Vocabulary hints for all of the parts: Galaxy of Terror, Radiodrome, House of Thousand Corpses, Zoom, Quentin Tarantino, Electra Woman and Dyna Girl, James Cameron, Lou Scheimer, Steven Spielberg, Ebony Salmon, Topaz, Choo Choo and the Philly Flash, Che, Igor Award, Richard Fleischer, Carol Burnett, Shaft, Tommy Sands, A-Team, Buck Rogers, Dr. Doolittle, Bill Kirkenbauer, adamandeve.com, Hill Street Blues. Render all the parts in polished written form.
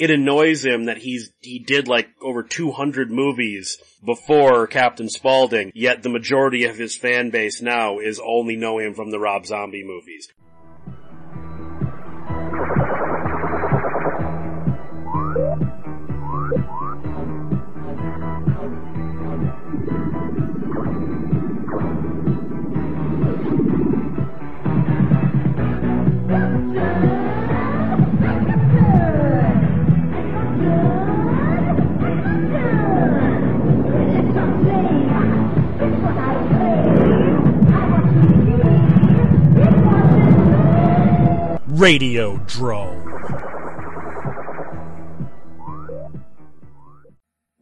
it annoys him that he did like over 200 movies before Captain Spaulding, yet the majority of his fan base now is only know him from the Rob Zombie movies. Radiodrome.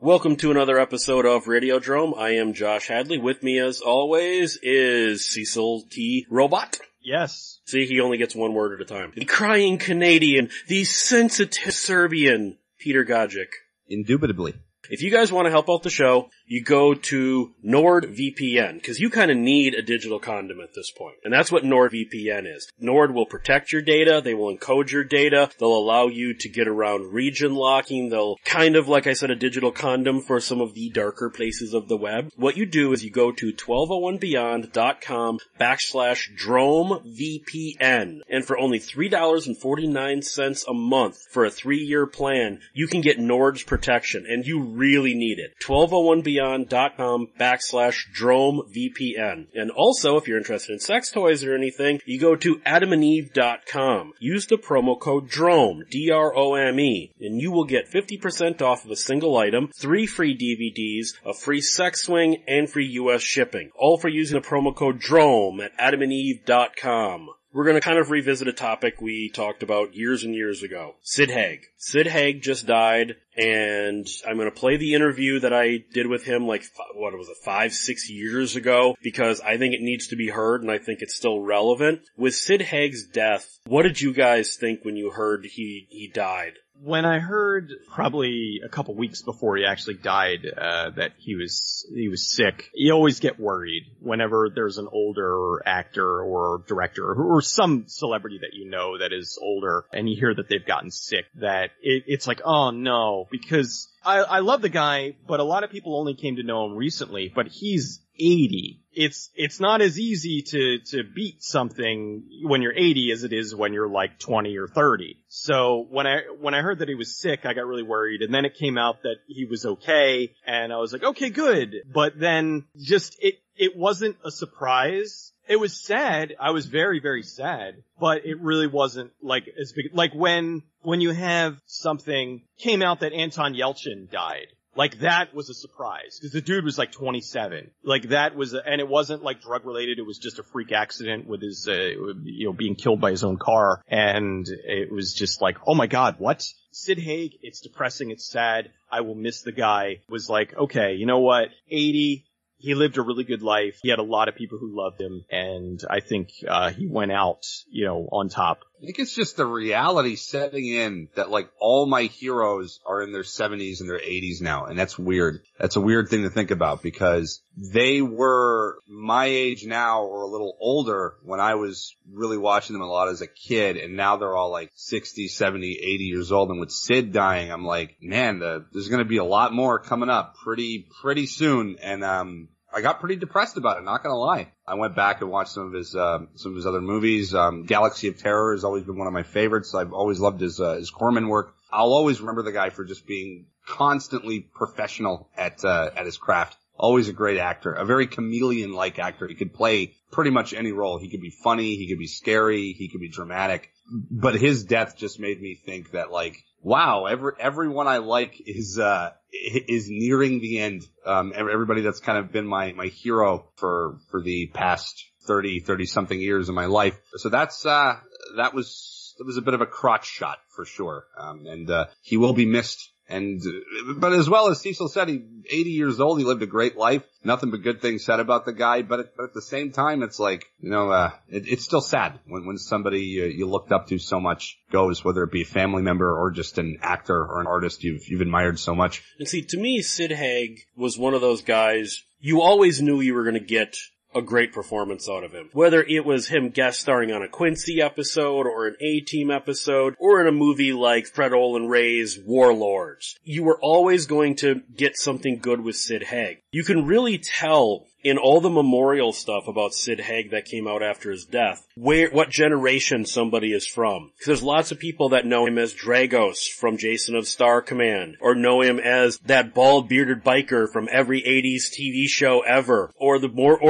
Welcome to another episode of Radiodrome. I am Josh Hadley. With me, as always, is Cecil T. Robot. Yes. See, he only gets one word at a time. The crying Canadian, the sensitive Serbian, Peter Gajic. Indubitably. If you guys want to help out the show, you go to NordVPN, because you kind of need a digital condom at this point. And that's what NordVPN is. Nord will protect your data, they will encode your data, they'll allow you to get around region locking, they'll kind of, like I said, a digital condom for some of the darker places of the web. What you do is you go to 1201beyond.com/DromeVPN. And for only $3.49 a month for a 3-year plan, you can get Nord's protection, and you really need it. 1201beyond.com/DromeVPN. And also, if you're interested in sex toys or anything, you go to adamandeve.com. Use the promo code DROME, D-R-O-M-E, and you will get 50% off of a single item, 3 free DVDs, a free sex swing, and free U.S. shipping. All for using the promo code DROME at adamandeve.com. We're going to kind of revisit a topic we talked about years and years ago. Sid Haig. Sid Haig just died, and I'm going to play the interview that I did with him like, 5, 6 years ago, because I think it needs to be heard, and I think it's still relevant. With Sid Haig's death, what did you guys think when you heard he died? When I heard probably a couple weeks before he actually died that he was sick, you always get worried whenever there's an older actor or director or some celebrity that you know that is older and you hear that they've gotten sick, that it's like, oh no, because I love the guy, but a lot of people only came to know him recently, but he's 80. It's not as easy to beat something when you're 80 as it is when you're like 20 or 30. So when I heard that he was sick, I got really worried, and then it came out that he was okay, and I was like, okay, good. But then just it wasn't a surprise. It was sad. I was very, very sad, but it really wasn't like as big. Like when you have something came out that Anton Yelchin died. Like, that was a surprise, because the dude was, like, 27. Like, that was, and it wasn't, like, drug-related, it was just a freak accident with his, being killed by his own car, and it was just like, oh my god, what? Sid Haig, it's depressing, it's sad, I will miss the guy, was like, okay, you know what, 80, he lived a really good life, he had a lot of people who loved him, and I think he went out, on top. I think it's just the reality setting in that, like, all my heroes are in their 70s and their 80s now, and that's weird. That's a weird thing to think about, because they were my age now or a little older when I was really watching them a lot as a kid, and now they're all, like, 60, 70, 80 years old, and with Sid dying, I'm like, man, there's going to be a lot more coming up pretty soon, and I got pretty depressed about it, not gonna lie. I went back and watched some of his other movies. Galaxy of Terror has always been one of my favorites. I've always loved his Corman work. I'll always remember the guy for just being constantly professional at his craft. Always a great actor, a very chameleon-like actor. He could play pretty much any role. He could be funny, he could be scary, he could be dramatic. But his death just made me think that, like, wow, everyone I like is nearing the end. Everybody that's kind of been my hero for the past 30 something years of my life. So that was a bit of a crotch shot for sure. And he will be missed. But as well as Cecil said, he 80 years old, he lived a great life. Nothing but good things said about the guy, but at the same time, it's like, it's still sad when somebody you looked up to so much goes, whether it be a family member or just an actor or an artist you've admired so much. And see, to me, Sid Haig was one of those guys, you always knew you were going to get a great performance out of him. Whether it was him guest starring on a Quincy episode or an A-Team episode or in a movie like Fred Olen Ray's Warlords, you were always going to get something good with Sid Haig. You can really tell in all the memorial stuff about Sid Haig that came out after his death, what generation somebody is from. Because there's lots of people that know him as Dragos from Jason of Star Command, or know him as that bald bearded biker from every 80s TV show ever, or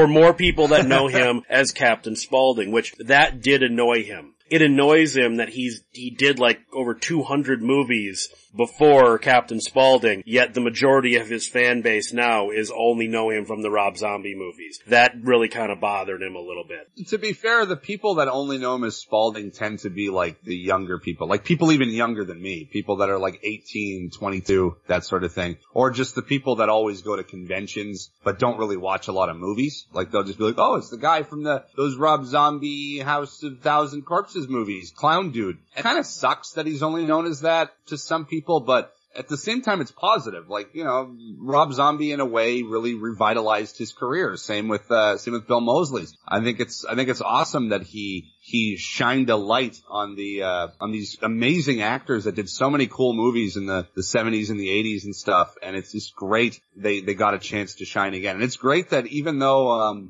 more people that know him as Captain Spaulding, which that did annoy him. It annoys him that he did like over 200 movies before Captain Spaulding, yet the majority of his fan base now is only know him from the Rob Zombie movies. That really kind of bothered him a little bit. To be fair, the people that only know him as Spaulding tend to be like the younger people, like people even younger than me, people that are like 18, 22, that sort of thing. Or just the people that always go to conventions but don't really watch a lot of movies. Like they'll just be like, oh, it's the guy from those Rob Zombie House of Thousand Corpses movies, clown dude. It kind of sucks that he's only known as that to some people, but at the same time, it's positive. Like, you know, Rob Zombie in a way really revitalized his career. Same with Bill Moseley's. I think it's awesome that he shined a light on these amazing actors that did so many cool movies in the 70s and the 80s and stuff. And it's just great they got a chance to shine again. And it's great that even though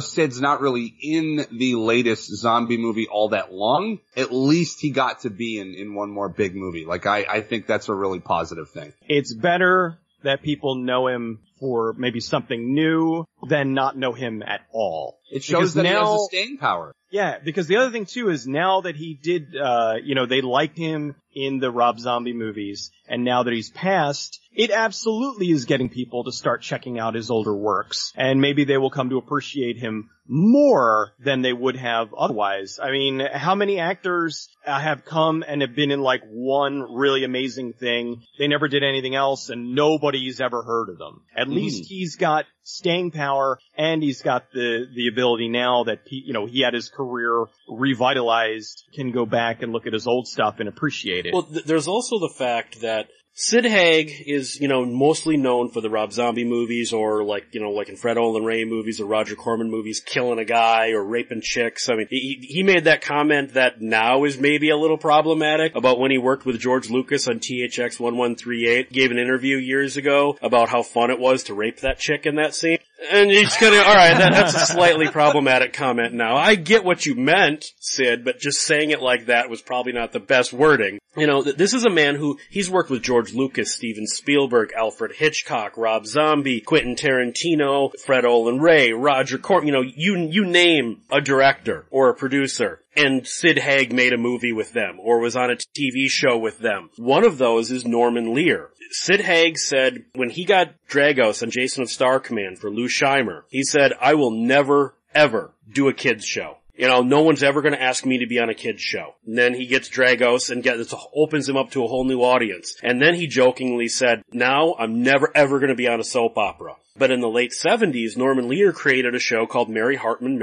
Sid's not really in the latest zombie movie all that long, at least he got to be in one more big movie. Like I think that's a really positive thing. It's better that people know him for maybe something new than not know him at all. It shows that he has a staying power. Yeah, because the other thing too is now that he did, they liked him in the Rob Zombie movies, and now that he's passed, it absolutely is getting people to start checking out his older works, and maybe they will come to appreciate him more than they would have otherwise. I mean, how many actors have come and have been in like one really amazing thing, they never did anything else, and nobody's ever heard of them? At least he's got staying power, and he's got the ability now that he had his career revitalized, can go back and look at his old stuff and appreciate it. Well, there's also the fact that Sid Haig is, mostly known for the Rob Zombie movies or like in Fred Olen Ray movies or Roger Corman movies, killing a guy or raping chicks. I mean, he made that comment that now is maybe a little problematic about when he worked with George Lucas on THX 1138, gave an interview years ago about how fun it was to rape that chick in that scene. And he's gonna, alright, that's a slightly problematic comment now. I get what you meant, Sid, but just saying it like that was probably not the best wording. This is a man who, he's worked with George Lucas, Steven Spielberg, Alfred Hitchcock, Rob Zombie, Quentin Tarantino, Fred Olen Ray, Roger Corman, you name a director or a producer. And Sid Haig made a movie with them or was on a TV show with them. One of those is Norman Lear. Sid Haig said when he got Dragos on Jason of Star Command for Lou Scheimer, he said, I will never, ever do a kid's show. No one's ever going to ask me to be on a kid's show. And then he gets Dragos and opens him up to a whole new audience. And then he jokingly said, now I'm never, ever going to be on a soap opera. But in the late 70s, Norman Lear created a show called Mary Hartman,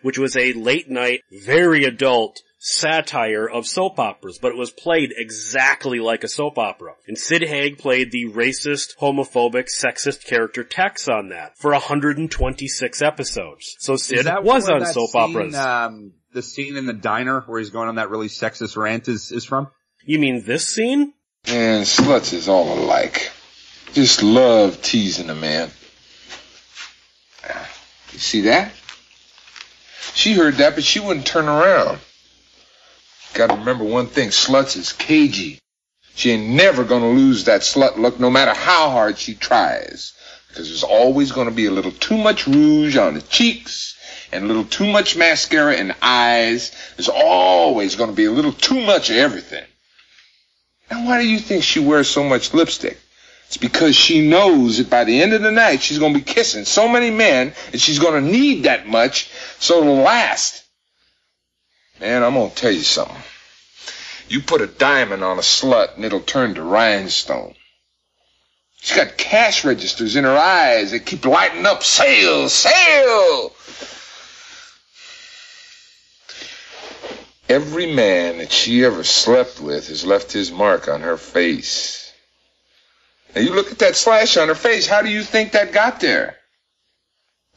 which was a late-night, very adult satire of soap operas, but it was played exactly like a soap opera. And Sid Haig played the racist, homophobic, sexist character Tex on that for 126 episodes. So Sid was on soap operas. The scene in the diner where he's going on that really sexist rant is from? You mean this scene? And sluts is all alike. Just love teasing a man. You see that? She heard that, but she wouldn't turn around. Gotta remember one thing, sluts is cagey. She ain't never gonna lose that slut look no matter how hard she tries. Because there's always gonna be a little too much rouge on the cheeks and a little too much mascara in the eyes. There's always gonna be a little too much of everything. Now why do you think she wears so much lipstick? It's because she knows that by the end of the night she's gonna be kissing so many men and she's gonna need that much so it'll last. Man, I'm going to tell you something. You put a diamond on a slut and it'll turn to rhinestone. She's got cash registers in her eyes that keep lighting up. Sale, sale! Every man that she ever slept with has left his mark on her face. Now you look at that slash on her face. How do you think that got there?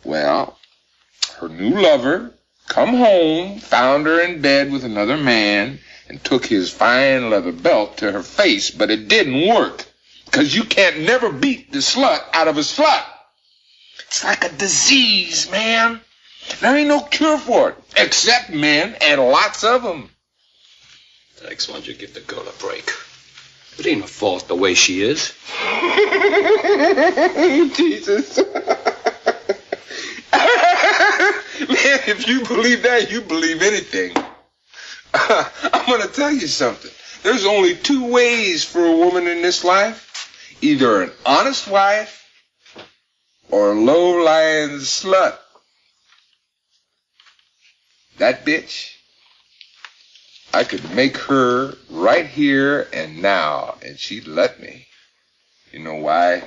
Well, her new lover, come home, found her in bed with another man, and took his fine leather belt to her face, but it didn't work, because you can't never beat the slut out of a slut. It's like a disease, man. There ain't no cure for it, except men, and lots of them. The next one, you give the girl a break. It ain't her fault the way she is. Jesus. Man, if you believe that, you believe anything. I'm going to tell you something. There's only two ways for a woman in this life. Either an honest wife or a low-lying slut. That bitch, I could make her right here and now, and she'd let me. You know why?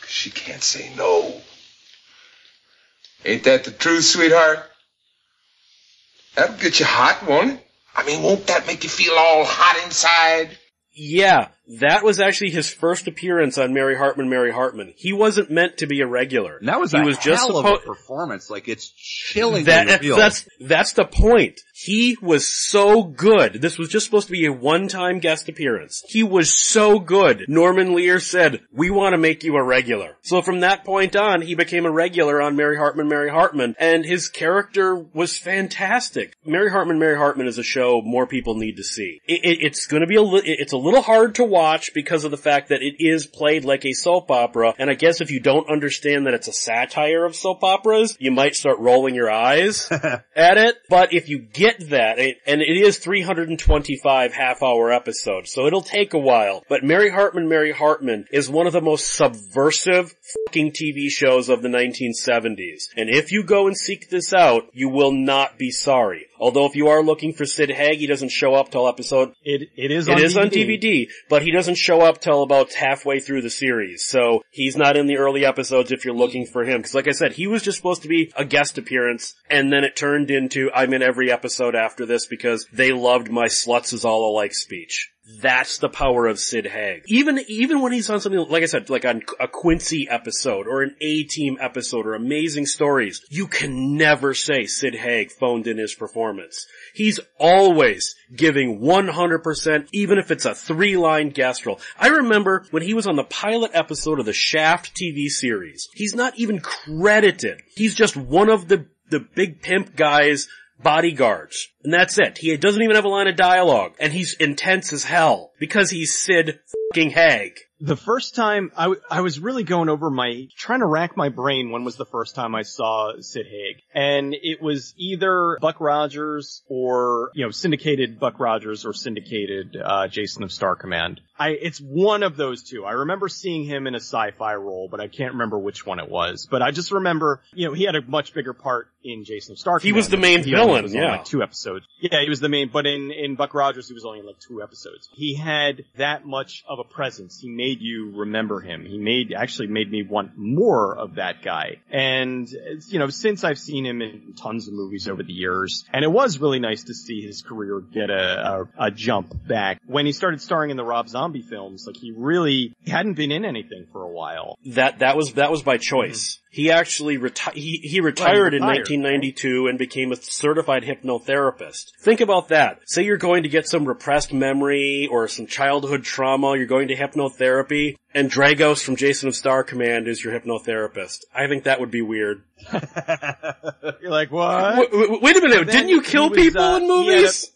'Cause she can't say no. Ain't that the truth, sweetheart? That'll get you hot, won't it? I mean, won't that make you feel all hot inside? Yeah, that was actually his first appearance on Mary Hartman, Mary Hartman. He wasn't meant to be a regular. That was a hell of a performance. Like, it's chilling. That's the point. He was so good. This was just supposed to be a one-time guest appearance. He was so good. Norman Lear said, we want to make you a regular. So from that point on, he became a regular on Mary Hartman, Mary Hartman, and his character was fantastic. Mary Hartman, Mary Hartman is a show more people need to see. It's going to be it's a little hard to watch because of the fact that it is played like a soap opera, and I guess if you don't understand that it's a satire of soap operas, you might start rolling your eyes at it, but if you get that, and it is 325 half-hour episodes, so it'll take a while, but Mary Hartman, Mary Hartman is one of the most subversive fucking TV shows of the 1970s, and if you go and seek this out, you will not be sorry. Although if you are looking for Sid Haig, he doesn't show up till episode... It is on DVD, but he doesn't show up till about halfway through the series. So he's not in the early episodes if you're looking for him. Because like I said, he was just supposed to be a guest appearance, and then it turned into, I'm in every episode after this because they loved my sluts is all alike speech. That's the power of Sid Haig. Even when he's on something, like I said, like on a Quincy episode or an A-Team episode or Amazing Stories, you can never say Sid Haig phoned in his performance. He's always giving 100%, even if it's a 3-line guest role. I remember when he was on the pilot episode of the Shaft TV series. He's not even credited. He's just one of the big pimp guys' bodyguards. And that's it. He doesn't even have a line of dialogue. And he's intense as hell. Because he's Sid fucking Haig. The first time I was really going over trying to rack my brain when was the first time I saw Sid Haig. And it was either Buck Rogers or, syndicated Buck Rogers or syndicated, Jason of Star Command. It's one of those two. I remember seeing him in a sci-fi role, but I can't remember which one it was. But I just remember, he had a much bigger part in Jason of Star Command. He was the main villain, was only like 2 episodes. Yeah, he was the main, but in Buck Rogers, he was only in like 2 episodes. He had that much of a presence. He made you remember him. He actually made me want more of that guy. And, since I've seen him in tons of movies over the years, and it was really nice to see his career get a jump back. When he started starring in the Rob Zombie films, like he hadn't been in anything for a while. That was by choice. Mm-hmm. He actually retired in 1992 and became a certified hypnotherapist. Think about that. Say you're going to get some repressed memory or some childhood trauma, you're going to hypnotherapy, and Dragos from Jason of Star Command is your hypnotherapist. I think that would be weird. You're like, what? Wait a minute, didn't you kill people in movies?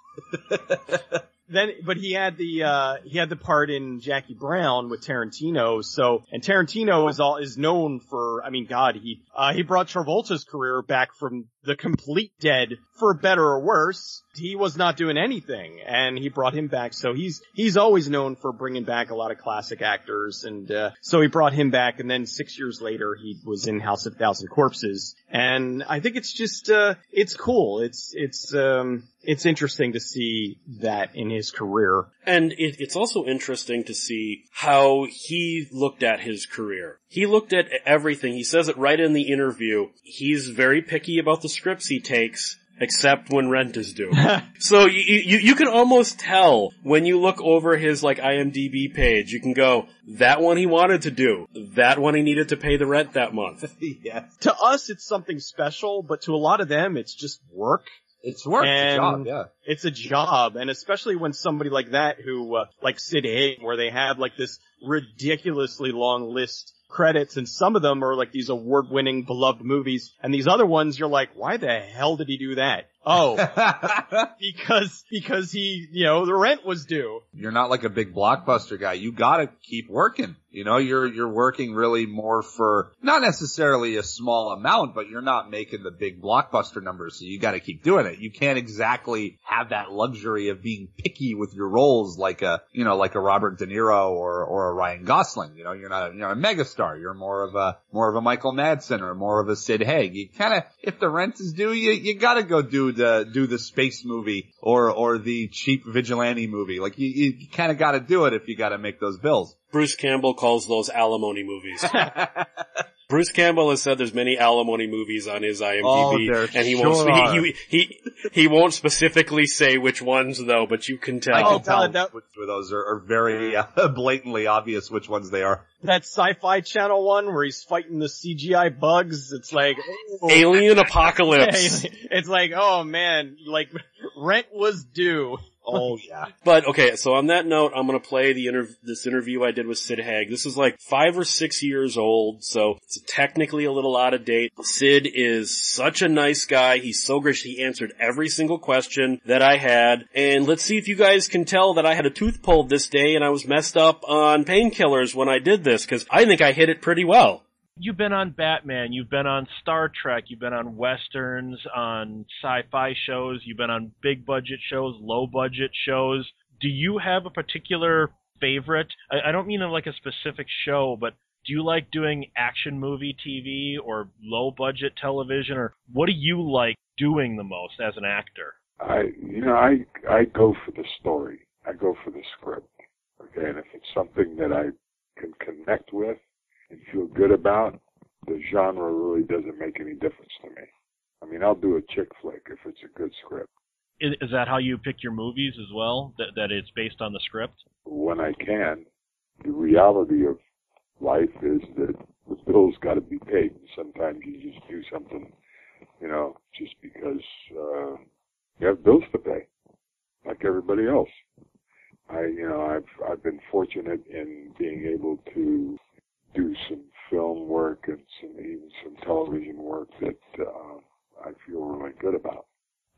But he had the part in Jackie Brown with Tarantino. So, and Tarantino is known for, he brought Travolta's career back from the complete dead, for better or worse. He was not doing anything, and he brought him back. So he's always known for bringing back a lot of classic actors, and so he brought him back. And then 6 years later, he was in House of Thousand Corpses. And I think it's just it's cool. It's interesting to see that in his career. And it's also interesting to see how he looked at his career. He looked at everything. He says it right in the interview. He's very picky about the scripts he takes. except when rent is due. So you can almost tell when you look over his like IMDb page. You can go, that one he wanted to do, that one he needed to pay the rent that month. Yeah. To us, it's something special, but to a lot of them, it's just work. It's work. It's a job, yeah. It's a job, and especially when somebody like that who, like Sid Haig, where they have like this ridiculously long list credits, and some of them are like these award-winning, beloved movies, and these other ones, you're like, why the hell did he do that? Oh, because he, you know, the rent was due. You're not like a big blockbuster guy. You gotta keep working. You know, you're working really more for not necessarily a small amount, but you're not making the big blockbuster numbers. So you gotta keep doing it. You can't exactly have that luxury of being picky with your roles like a, you know, like a Robert De Niro or a Ryan Gosling. You know, you're not a megastar. You're more of a Michael Madsen or more of a Sid Haig. You kinda, if the rent is due, you gotta go do the space movie or the cheap vigilante movie. Like you kind of got to do it if you got to make those bills. Bruce Campbell calls those alimony movies. Bruce Campbell has said there's many alimony movies on his IMDb, and he won't specifically say which ones though, but you can tell. Which of those are very blatantly obvious which ones they are. That Sci-Fi Channel one where he's fighting the CGI bugs, it's like... Oh. Alien Apocalypse. It's like, oh man, like, rent was due. Oh, yeah. But, okay, so on that note, I'm going to play this interview I did with Sid Haig. This is like 5 or 6 years old, so it's technically a little out of date. Sid is such a nice guy. He's so gracious. He answered every single question that I had. And let's see if you guys can tell that I had a tooth pulled this day and I was messed up on painkillers when I did this, because I think I hit it pretty well. You've been on Batman, you've been on Star Trek, you've been on Westerns, on sci-fi shows, you've been on big-budget shows, low-budget shows. Do you have a particular favorite? I don't mean like a specific show, but do you like doing action movie TV or low-budget television? Or what do you like doing the most as an actor? I go for the story. I go for the script. Okay, and if it's something that I can connect with, and feel good about, the genre really doesn't make any difference to me. I mean, I'll do a chick flick if it's a good script. Is that how you pick your movies as well? That it's based on the script? When I can. The reality of life is that the bills got to be paid. Sometimes you just do something, you know, just because you have bills to pay, like everybody else. I've been fortunate in being able to do some film work and even some television work that I feel really good about.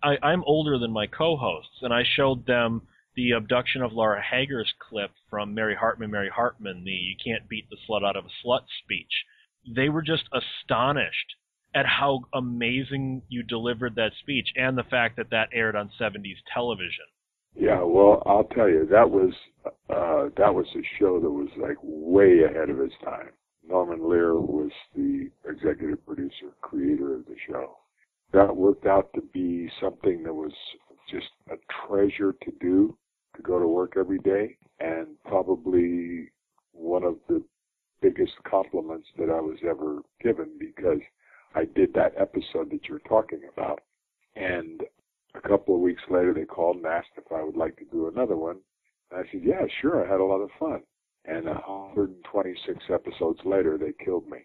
I'm older than my co-hosts, and I showed them the abduction of Laura Hager's clip from Mary Hartman, the "You Can't Beat the Slut Out of a Slut" speech. They were just astonished at how amazing you delivered that speech and the fact that aired on 70s television. Yeah, well, I'll tell you, that was a show that was like way ahead of its time. Norman Lear was the executive producer, creator of the show. That worked out to be something that was just a treasure to do, to go to work every day, and probably one of the biggest compliments that I was ever given, because I did that episode that you're talking about, and a couple of weeks later, they called and asked if I would like to do another one. And I said, yeah, sure, I had a lot of fun. And 126 episodes later, they killed me.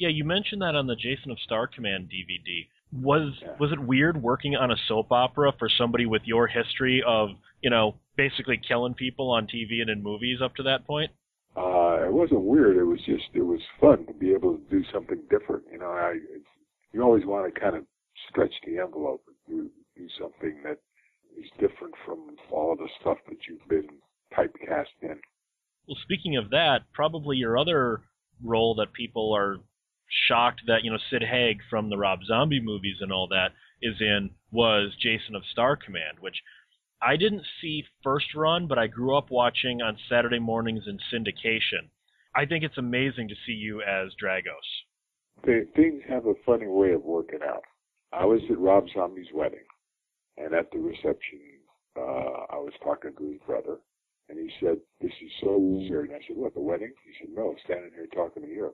Yeah, you mentioned that on the Jason of Star Command DVD. Was it weird working on a soap opera for somebody with your history of, you know, basically killing people on TV and in movies up to that point? It wasn't weird. It was fun to be able to do something different. You know, you always want to kind of stretch the envelope and do something that is different from all of the stuff that you've been typecast in. Well, speaking of that, probably your other role that people are shocked that, you know, Sid Haig from the Rob Zombie movies and all that is in was Jason of Star Command, which I didn't see first run, but I grew up watching on Saturday mornings in syndication. I think it's amazing to see you as Dragos. Things have a funny way of working out. I was at Rob Zombie's wedding. And at the reception, I was talking to his brother, and he said, this is so weird. And I said, what, the wedding? He said, no, standing here talking to you.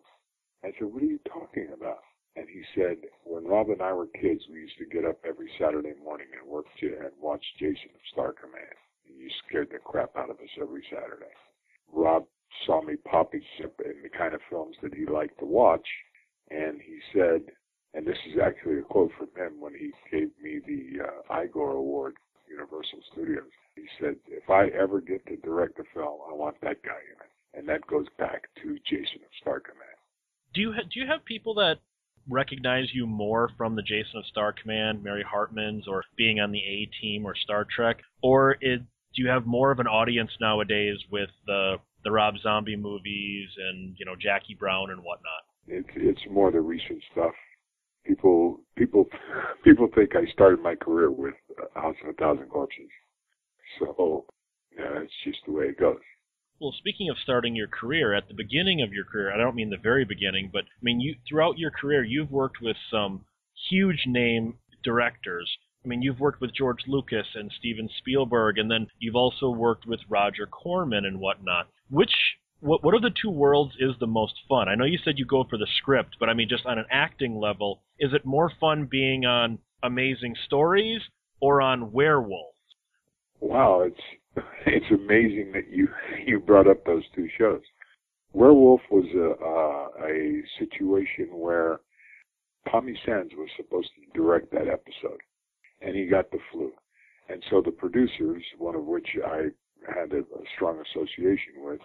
I said, what are you talking about? And he said, when Rob and I were kids, we used to get up every Saturday morning and watch Jason of Star Command. And you scared the crap out of us every Saturday. Rob saw me pop in the kind of films that he liked to watch, and he said, and this is actually a quote from him when he gave me the Igor Award, Universal Studios. He said, if I ever get to direct a film, I want that guy in it. And that goes back to Jason of Star Command. Do you have people that recognize you more from the Jason of Star Command, Mary Hartman's, or being on the A-Team or Star Trek? Or do you have more of an audience nowadays with the Rob Zombie movies and, Jackie Brown and whatnot? It's more the recent stuff. People think I started my career with House of Thousand Corpses. So, yeah, it's just the way it goes. Well, speaking of starting your career, at the beginning of your career, I don't mean the very beginning, but I mean throughout your career, you've worked with some huge name directors. I mean, you've worked with George Lucas and Steven Spielberg, and then you've also worked with Roger Corman and whatnot. What of the two worlds is the most fun? I know you said you go for the script, but I mean just on an acting level, is it more fun being on Amazing Stories or on Werewolf? Wow, it's amazing that you brought up those two shows. Werewolf was a situation where Tommy Sands was supposed to direct that episode, and he got the flu. And so the producers, one of which I had a strong association with,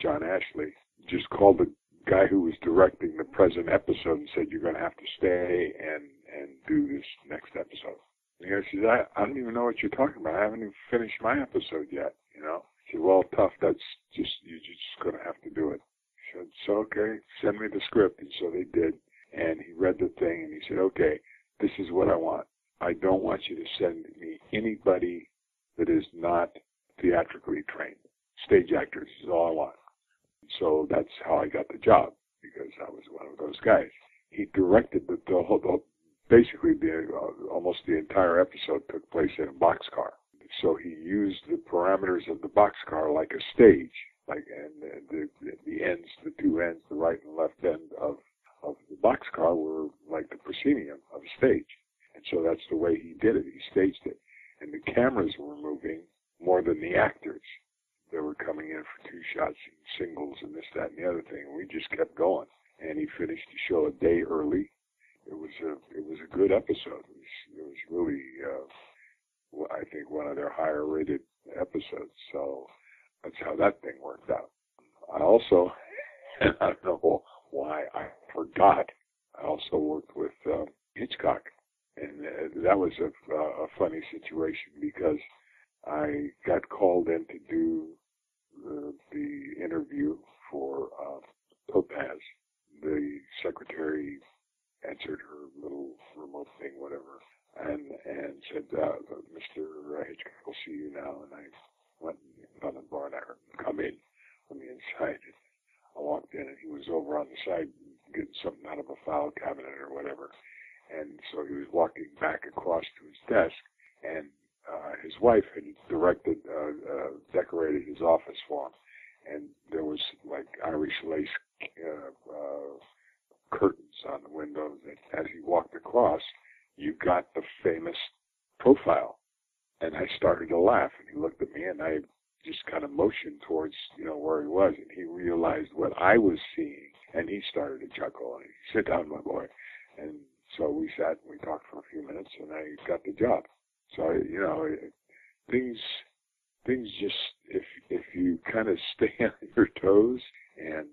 John Ashley, just called the guy who was directing the present episode and said, you're going to have to stay and do this next episode. And the guy says, I don't even know what you're talking about. I haven't even finished my episode yet, I said, well, tough, you're just going to have to do it. He said, so, okay, send me the script. And so they did. And he read the thing and he said, okay, this is what I want. I don't want you to send me anybody that is not theatrically trained. Stage actors is all I want. So that's how I got the job, because I was one of those guys. He directed almost the entire episode took place in a boxcar. So he used the parameters of the boxcar like a stage, and the ends, the two ends, the right and left end of the boxcar were like the proscenium of a stage. And so that's the way he did it. He staged it. And the cameras were moving more than the actors. They were coming in for two shots and singles and this, that, and the other thing. We just kept going. And he finished the show a day early. It was a good episode. It was really, I think, one of their higher-rated episodes. So that's how that thing worked out. I also, and I don't know why I forgot, I also worked with Hitchcock. And that was a funny situation because I got called in to do the interview for Topaz. The secretary answered her little remote thing, whatever, and said, Mr. Hitchcock will see you now. And I went on the bar and I heard him come in on the inside. And I walked in and he was over on the side getting something out of a file cabinet or whatever. And so he was walking back across to his desk, and his wife had decorated his office for him, and there was like Irish lace curtains on the windows. And as he walked across, you got the famous profile, and I started to laugh. And he looked at me, and I just kind of motioned towards where he was, and he realized what I was seeing, and he started to chuckle. And he said, sit down, my boy, and so we sat and we talked for a few minutes, and I got the job. So, things just, if you kind of stay on your toes and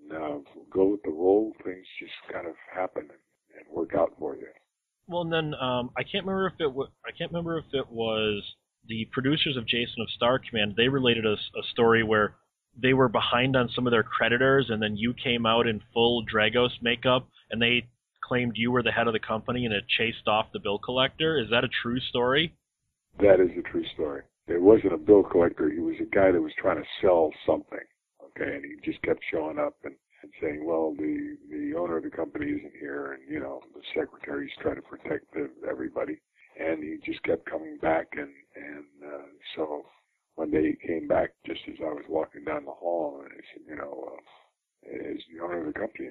go with the role, things just kind of happen and work out for you. Well, and then I can't remember if it was the producers of Jason of Star Command. They related a story where they were behind on some of their creditors, and then you came out in full Dragos makeup, and they claimed you were the head of the company, and it chased off the bill collector. Is that a true story? That is a true story. It wasn't a bill collector. He was a guy that was trying to sell something, okay, and he just kept showing up and saying, well, the owner of the company isn't here, and, the secretary's trying to protect everybody. And he just kept coming back, and so one day he came back just as I was walking down the hall, and I said, is the owner of the company.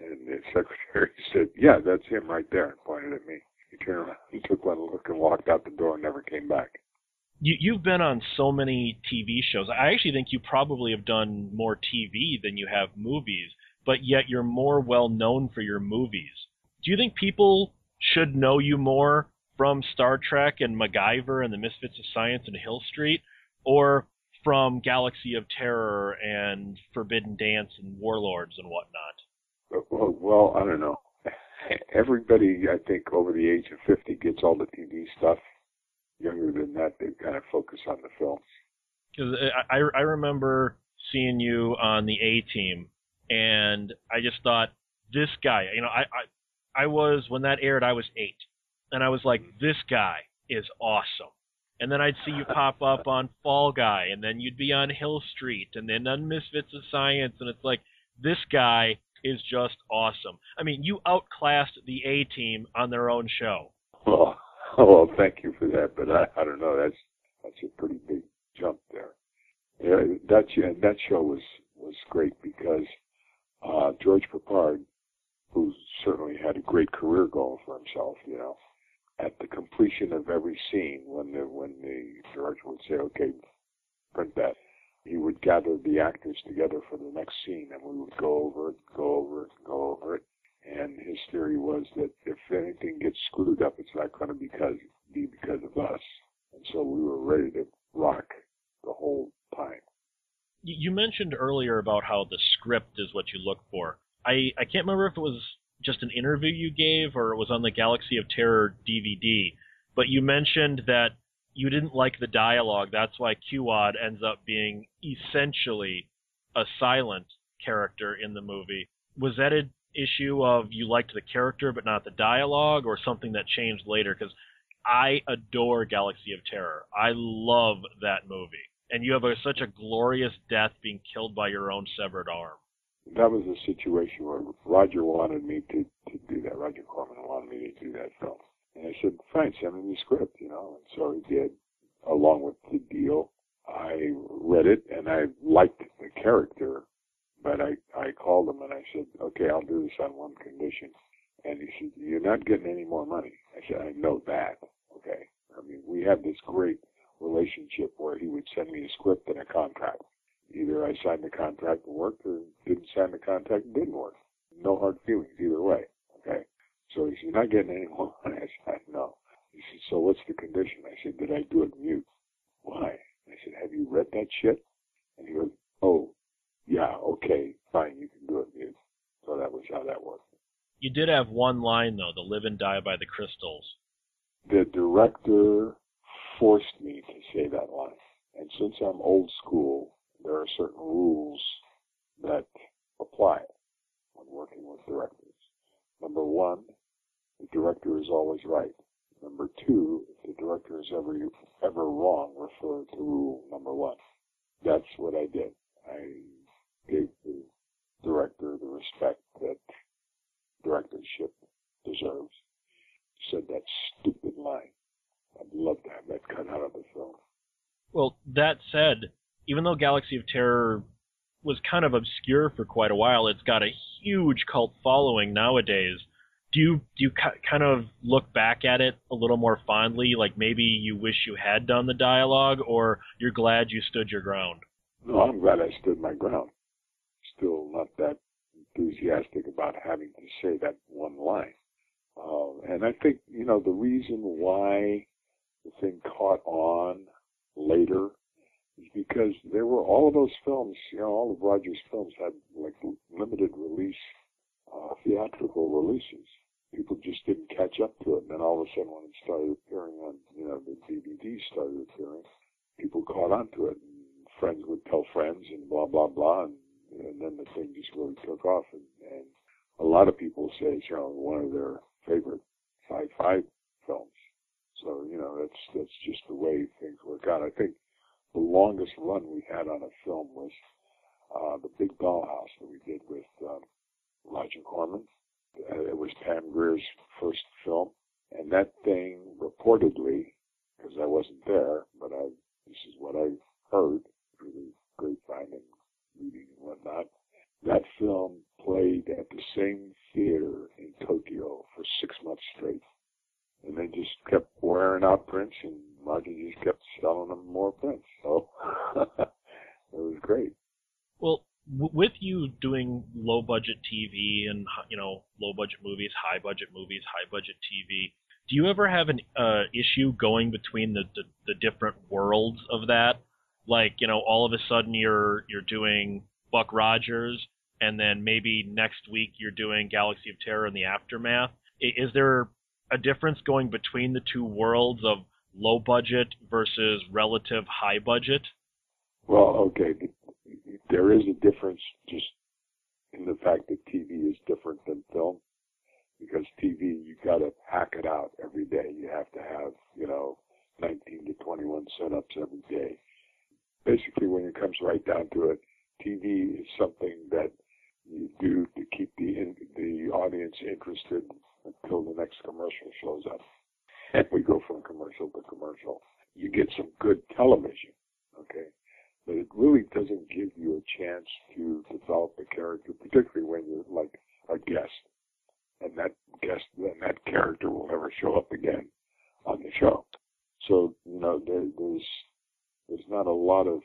And the secretary said, yeah, that's him right there, and pointed at me. He turned around, he took one look and walked out the door and never came back. You've been on so many TV shows. I actually think you probably have done more TV than you have movies, but yet you're more well known for your movies. Do you think people should know you more from Star Trek and MacGyver and the Misfits of Science and Hill Street, or from Galaxy of Terror and Forbidden Dance and Warlords and whatnot? Well, I don't know. Everybody, I think, over the age of 50 gets all the TV stuff. Younger than that, they kind of focus on the films. Because I remember seeing you on the A-Team, and I just thought, this guy, you know, I was, when that aired, I was 8. And I was like, this guy is awesome. And then I'd see you pop up on Fall Guy, and then you'd be on Hill Street, and then on Misfits of Science, and it's like, this guy is just awesome. I mean, you outclassed the A-Team on their own show. Well, thank you for that, but I don't know. That's a pretty big jump there. Yeah, that show was great because George Papard, who certainly had a great career goal for himself, you know, at the completion of every scene, when the George would say, okay, print that, he would gather the actors together for the next scene, and we would go over it. And his theory was that if anything gets screwed up, it's not going to be because of us. And so we were ready to rock the whole time. You mentioned earlier about how the script is what you look for. I can't remember if it was just an interview you gave or it was on the Galaxy of Terror DVD, but you mentioned that you didn't like the dialogue. That's why Qwad ends up being essentially a silent character in the movie. Was that an issue of you liked the character but not the dialogue, or something that changed later? Because I adore Galaxy of Terror. I love that movie. And you have such a glorious death, being killed by your own severed arm. That was a situation where Roger wanted me to do that. Roger Corman wanted me to do that film. And I said, fine, send me the script, you know. And so he did, along with the deal. I read it, and I liked the character, but I called him and I said, okay, I'll do this on one condition. And he said, you're not getting any more money. I said, I know that, okay. I mean, we had this great relationship where he would send me a script and a contract. Either I signed the contract and worked, or didn't sign the contract and didn't work. No hard feelings either way, okay? So he said, you're not getting any more money. I said, no. He said, so what's the condition? I said, did I do it mute? Why? I said, have you read that shit? And he goes, oh, yeah, okay, fine, you can do it mute. So that was how that worked. You did have one line, though, the live and die by the crystals. The director forced me to say that line. And since I'm old school, there are certain rules that apply when working with directors. Number one, the director is always right. Number two, if the director is ever wrong, refer to rule number one. That's what I did. I gave the director the respect that directorship deserves. Said that stupid line. I'd love to have that cut out of the film. Well, that said, even though Galaxy of Terror was kind of obscure for quite a while, it's got a huge cult following nowadays. Do you kind of look back at it a little more fondly, like maybe you wish you had done the dialogue, or you're glad you stood your ground? No, I'm glad I stood my ground. Still not that enthusiastic about having to say that one line. And I think, you know, the reason why the thing caught on later, because there were all of those films, you know, all of Roger's films had like limited release, theatrical releases. People just didn't catch up to it. And then all of a sudden, when it started appearing on, you know, the DVD started appearing, people caught on to it. And friends would tell friends and blah, blah, blah. And then the thing just really took off. And a lot of people say it's, you know, one of their favorite sci-fi films. So, you know, that's just the way things work out. I think the longest run we had on a film was The Big Dollhouse that we did with Roger Corman. It was Pam Grier's first film. And that thing, reportedly, because I wasn't there, but this is what I heard through the grapevine and reading and whatnot, That film played at the same theater in Tokyo for 6 months straight. And they just kept wearing out prints, and Roger just kept selling them more prints. So it was great. Well, with you doing low-budget TV and, you know, low-budget movies, high-budget TV, do you ever have an issue going between the different worlds of that? Like, you know, all of a sudden you're doing Buck Rogers, and then maybe next week you're doing Galaxy of Terror and the Aftermath. Is there a difference going between the two worlds of low budget versus relative high budget? Well, okay. There is a difference just in the fact that TV is different than film, because TV, you got to hack it out every day. You have to have, you know, 19 to 21 setups every day. Basically, when it comes right down to it, TV is something that you do to keep the audience interested until the next commercial shows up. And we go from commercial to commercial. You get some good television, okay? But it really doesn't give you a chance to develop a character, particularly when you're like a guest. And that guest, then that character will never show up again on the show. So, you know, there's not a lot of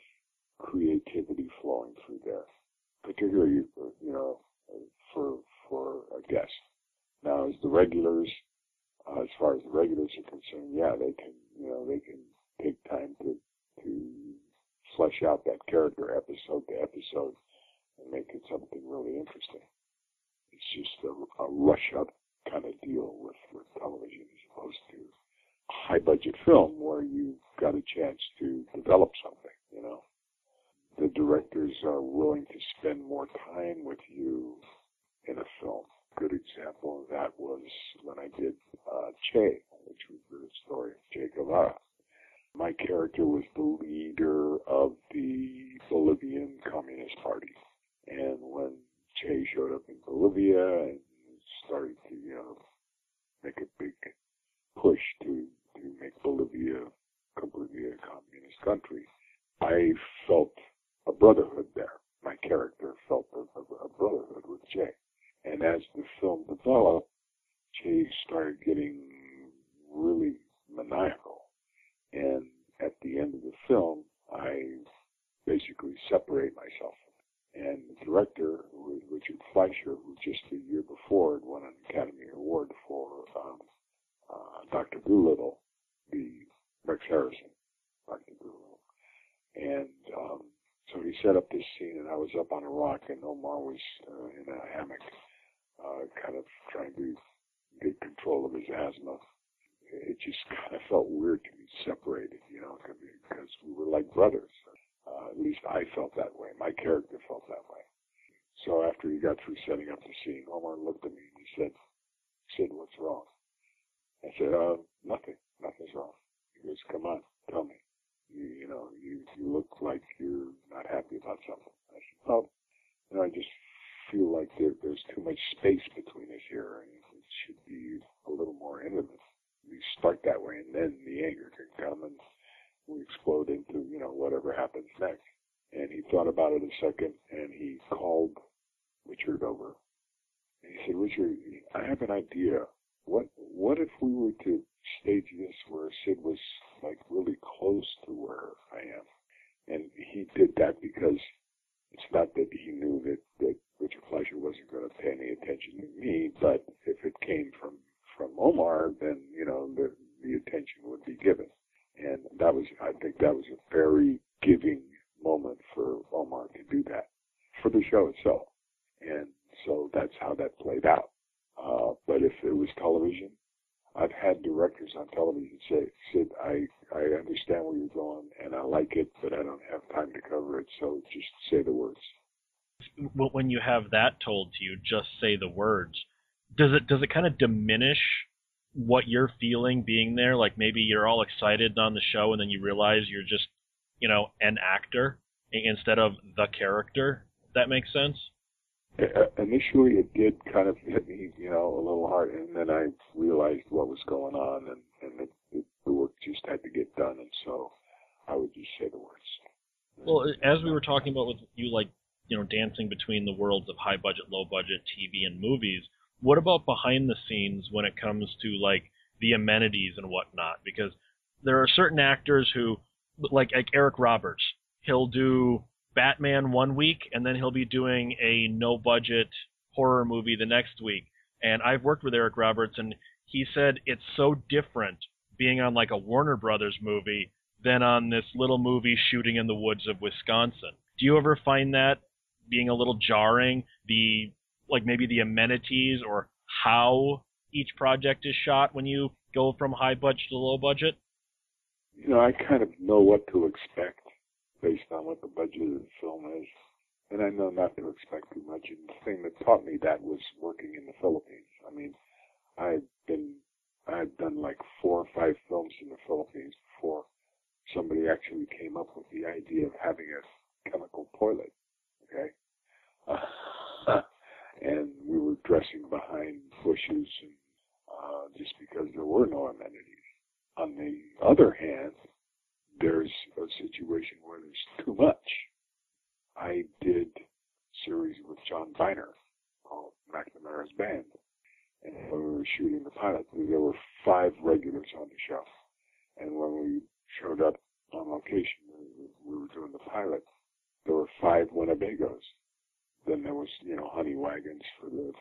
creativity flowing through there, particularly, you know, for a guest. Now, as the regulars, as far as the regulars are concerned, yeah, they can, you know, they can take time to flesh out that character episode to episode and make it something really interesting. It's just a rush up kind of deal with television, as opposed to high budget film where you've got a chance to develop something, you know. The directors are willing to spend more time with you in a film. A good example of that was when I did Che, which was the story of Che Guevara. My character was the leader of the Bolivian Communist Party. And when Che showed up in Bolivia and started to, you know, make a big push to make Bolivia completely a communist country, I felt a brotherhood there. My character felt a brotherhood with Che. And as the film developed, Che started getting really maniacal. And at the end of the film, I basically separate myself. And the director, who was Richard Fleischer, who just the year before had won an Academy Award for Dr. Doolittle, the Rex Harrison, Dr. Doolittle. And so he set up this scene, and I was up on a rock, and Omar was in a hammock, kind of trying to get control of his asthma. It just kind of felt weird to be separated, you know, because we were like brothers. At least I felt that way. My character felt that way. So after he got through setting up the scene, Omar looked at me and he said, "Sid, what's wrong?" I said, nothing's wrong. He goes, "Come on, tell me. You know, you look like you're not happy about something." I said, "Oh, you know, I just feel like there's too much space between us here, and it should be a little more intimate. We start that way, and then the anger can come, and we explode into, you know, whatever happens next." And he thought about it a second, and he called Richard over. And he said, "Richard, I have an idea. What if we were to stage this where Sid was, like, really close to where I am?" And he did that because it's not that he knew that Richard Fleischer wasn't going to pay any attention to me, but if it came from Omar, then, you know, the attention would be given. And that was, I think that was a very giving moment for Omar to do that for the show itself. And so that's how that played out. But if it was television, I've had directors on television say, "Sid, I understand where you're going and I like it, but I don't have time to cover it, so just say the words." When you have that told to you, just say the words, Does it kind of diminish what you're feeling being there? Like maybe you're all excited on the show and then you realize you're just, you know, an actor instead of the character. That makes sense? Initially it did kind of hit me, you know, a little hard, and then I realized what was going on, and the work just had to get done, and so I would just say the words. Well, as we were talking about with you, like you know, dancing between the worlds of high budget, low budget TV and movies. What about behind the scenes when it comes to like the amenities and whatnot? Because there are certain actors who, like Eric Roberts, he'll do Batman one week and then he'll be doing a no budget horror movie the next week. And I've worked with Eric Roberts, and he said it's so different being on like a Warner Brothers movie than on this little movie shooting in the woods of Wisconsin. Do you ever find that being a little jarring, the like maybe the amenities or how each project is shot when you go from high budget to low budget? You know, I kind of know what to expect based on what the budget of the film is. And I know not to expect too much. And the thing that taught me that was working in the Philippines. I mean, I had done like 4 or 5 films in the Philippines before somebody actually came up with the idea of having a chemical toilet, okay? And we were dressing behind bushes and, just because there were no amenities. On the other hand, there's a situation where there's too much. I did a series with John Viner called McNamara's Band. And when we were shooting the pilot, there were 5 regulars on the show. And when we showed up on location, we were doing the pilot, there were 5 Winnebagos. Then there was, you know, honey wagons for the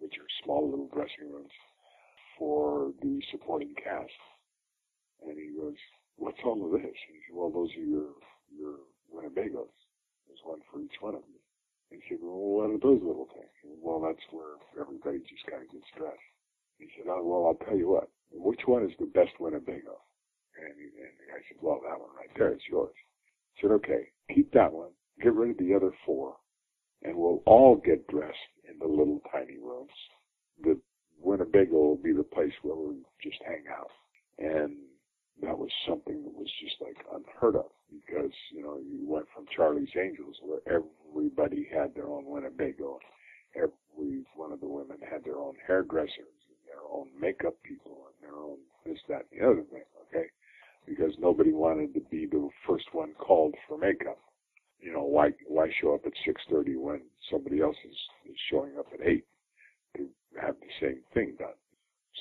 which are small little dressing rooms for the supporting cast. And he goes, "What's all of this?" And he said, "Well, those are your Winnebagos. There's one for each one of you." And he said, "Well, what are those little things?" He said, "Well, that's where everybody just kind of gets dressed." He said, "Oh, well, I'll tell you what. Which one is the best Winnebago?" And the guy said, "Well, that one right there is yours." He said, "Okay, keep that one. Get rid of the other 4, and we'll all get dressed in the little tiny rooms. The Winnebago will be the place where we just hang out." And that was something that was just like unheard of, because, you know, you went from Charlie's Angels where everybody had their own Winnebago. Every one of the women had their own hairdressers and their own makeup people and their own this, that, and the other thing, okay? Because nobody wanted to be the first one called for makeup. You know, why show up at 6:30 when somebody else is showing up at 8 to have the same thing done?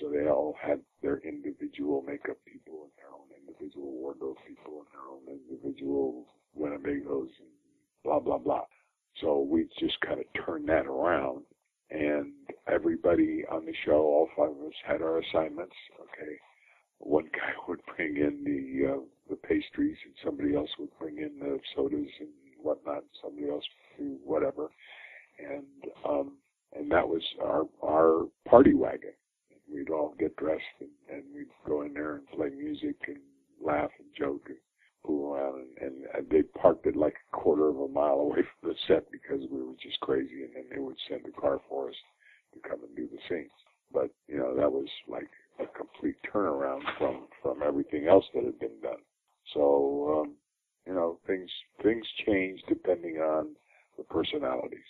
So they all had their individual makeup people and their own individual wardrobe people and their own individual Winnebagos and blah, blah, blah. So we just kind of turned that around, and everybody on the show, all 5 of us, had our assignments, okay? One guy would bring in the pastries, and somebody else would bring in the sodas and whatnot, and somebody else would do whatever. And that was our party wagon. We'd all get dressed, and we'd go in there and play music and laugh and joke and fool around. And they parked it like a quarter of a mile away from the set because we were just crazy, and then they would send the car for us to come and do the scenes. But, you know, that was like a complete turnaround from everything else that had been done. So, you know, things change depending on the personalities.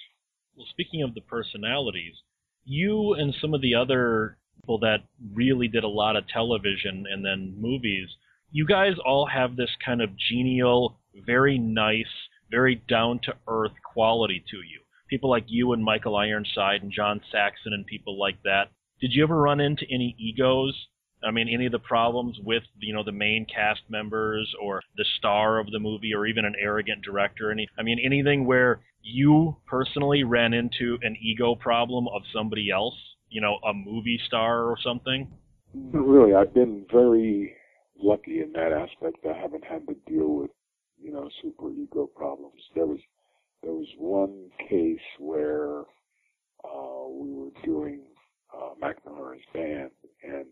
Well, speaking of the personalities, you and some of the other people that really did a lot of television and then movies, you guys all have this kind of genial, very nice, very down-to-earth quality to you. People like you and Michael Ironside and John Saxon and people like that. Did you ever run into any egos? I mean, any of the problems with, you know, the main cast members or the star of the movie or even an arrogant director? Anything where you personally ran into an ego problem of somebody else? You know, a movie star or something? Not really. I've been very lucky in that aspect. I haven't had to deal with, you know, super ego problems. There was one case where we were doing McNamara's Band, and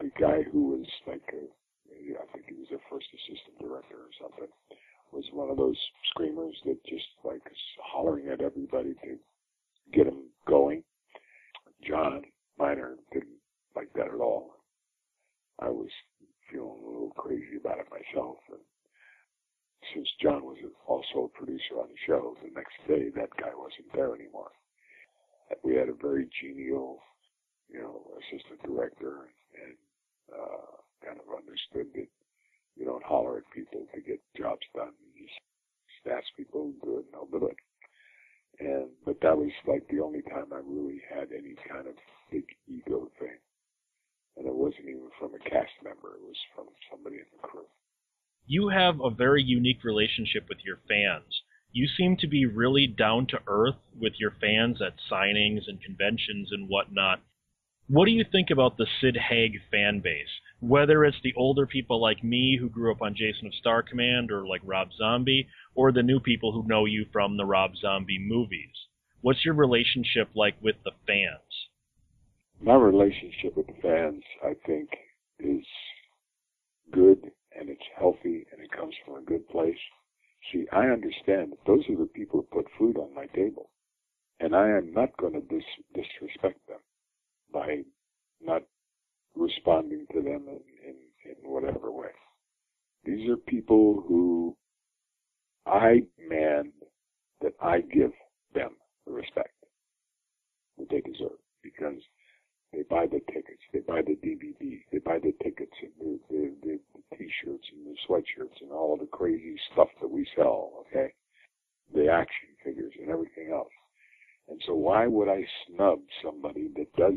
the guy who was like I think he was their first assistant director or something, was one of those screamers that just like is hollering at everybody to get them going. John Minor didn't like that at all. I was feeling a little crazy about it myself. And since John was also a producer on the show, the next day that guy wasn't there anymore. We had a very genial, you know, assistant director, and kind of understood that you don't holler at people to get jobs done. You just fast people do it and I'll do it. But that was like the only time I really had any kind of big ego thing. And it wasn't even from a cast member. It was from somebody in the crew. You have a very unique relationship with your fans. You seem to be really down to earth with your fans at signings and conventions and whatnot. What do you think about the Sid Haig fan base? Whether it's the older people like me who grew up on Jason of Star Command or like Rob Zombie, or the new people who know you from the Rob Zombie movies. What's your relationship like with the fans? My relationship with the fans, I think, is good, and it's healthy, and it comes from a good place. See, I understand that those are the people who put food on my table, and I am not going to disrespect them by not responding to them in whatever way. These are people who I demand that I give them the respect that they deserve, because they buy the tickets, they buy the DVDs, they buy the tickets and the T-shirts and the sweatshirts and all of the crazy stuff that we sell, okay? The action figures and everything else. And so why would I snub somebody that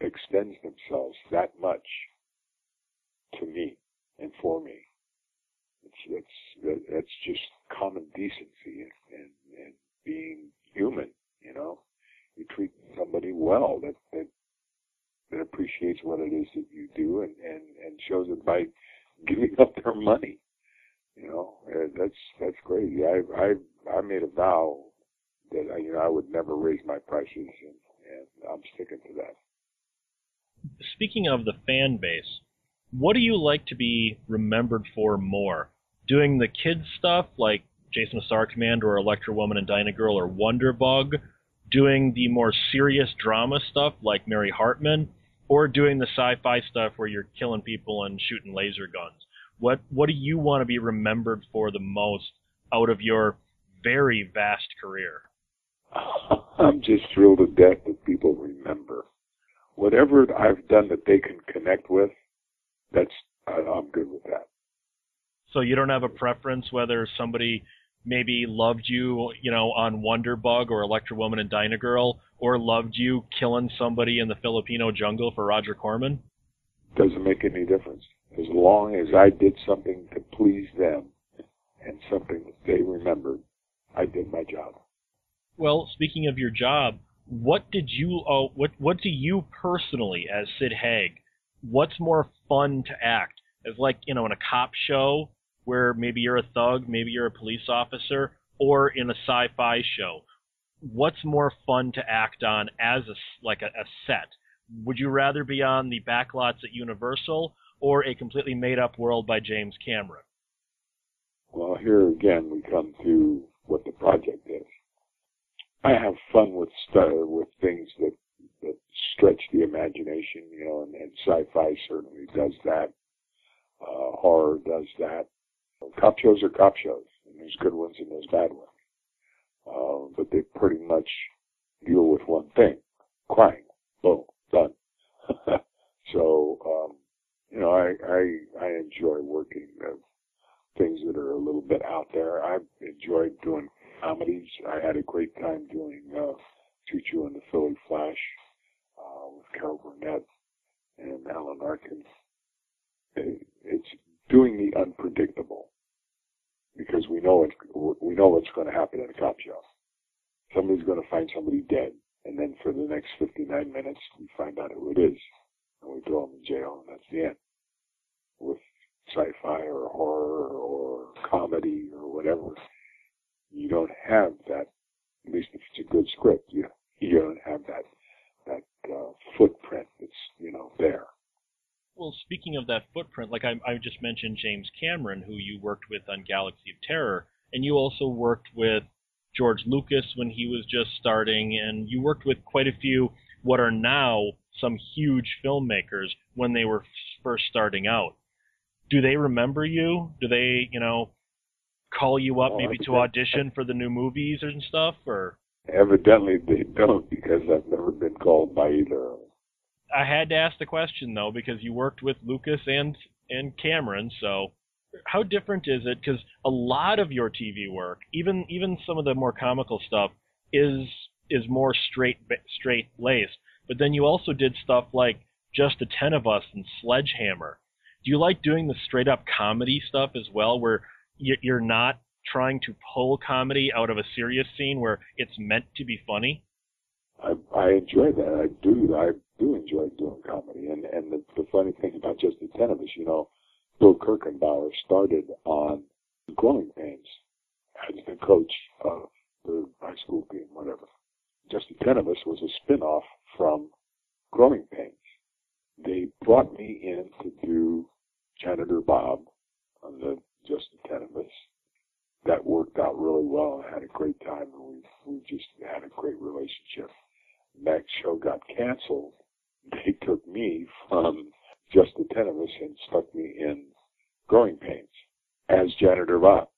extends themselves that much to me and for me? That's just common decency and being human, you know? You treat somebody well that appreciates what it is that you do and shows it by giving up their money. You know, that's crazy. I made a vow that I would never raise my prices, and I'm sticking to that. Speaking of the fan base, what do you like to be remembered for more? Doing the kids stuff like Jason of Star Command or Electra Woman and Dinah Girl or Wonderbug, doing the more serious drama stuff like Mary Hartman, or doing the sci-fi stuff where you're killing people and shooting laser guns? What do you want to be remembered for the most out of your very vast career? I'm just thrilled to death that people remember. Whatever I've done that they can connect with, I'm good with that. So you don't have a preference whether somebody maybe loved you, on Wonderbug or Electra Woman and Dinah Girl, or loved you killing somebody in the Filipino jungle for Roger Corman? Doesn't make any difference. As long as I did something to please them and something that they remembered, I did my job. Well, speaking of your job, what do you personally, as Sid Haig, what's more fun to act? As in a cop show where maybe you're a thug, maybe you're a police officer, or in a sci-fi show. What's more fun to act on as a set? Would you rather be on the backlots at Universal or a completely made-up world by James Cameron? Well, here again we come to what the project is. I have fun with things that stretch the imagination, and sci-fi certainly does that. Horror does that. Cop shows are cop shows, and there's good ones and there's bad ones. But they pretty much deal with one thing: crime. Boom, done. So, I enjoy working things that are a little bit out there. I've enjoyed doing comedies. I had a great time doing Choo Choo and the Philly Flash with Carol Burnett and Alan Arkin. It's doing the unpredictable, because we know what's going to happen at a cop show. Somebody's going to find somebody dead, and then for the next 59 minutes, we find out who it is, and we throw them in jail, and that's the end. With sci-fi or horror or comedy or whatever, you don't have that. At least if it's a good script, you don't have that footprint that's there. Well, speaking of that footprint, like I just mentioned James Cameron, who you worked with on Galaxy of Terror, and you also worked with George Lucas when he was just starting, and you worked with quite a few what are now some huge filmmakers when they were first starting out. Do they remember you? Do they, call you up maybe to audition for the new movies and stuff? Or evidently they don't, because I've never been called by either. I had to ask the question, though, because you worked with Lucas and Cameron, so how different is it? Because a lot of your TV work, even some of the more comical stuff, is more straight laced. But then you also did stuff like Just the Ten of Us and Sledgehammer. Do you like doing the straight up comedy stuff as well, where you're not trying to pull comedy out of a serious scene where it's meant to be funny? I enjoy that. I do enjoy doing comedy. And the funny thing about Just the Ten of Us, you know, Bill Kirkenbauer started on the Growing Pains as the coach of the high school team, whatever. Just the Ten of Us was a spin-off from Growing Pains. They brought me in to do Janitor Bob on the Just the Ten of Us. That worked out really well. I had a great time, and we just had a great relationship. That show got canceled. They took me from Just the Ten of Us and stuck me in Growing Pains as Janitor Bob.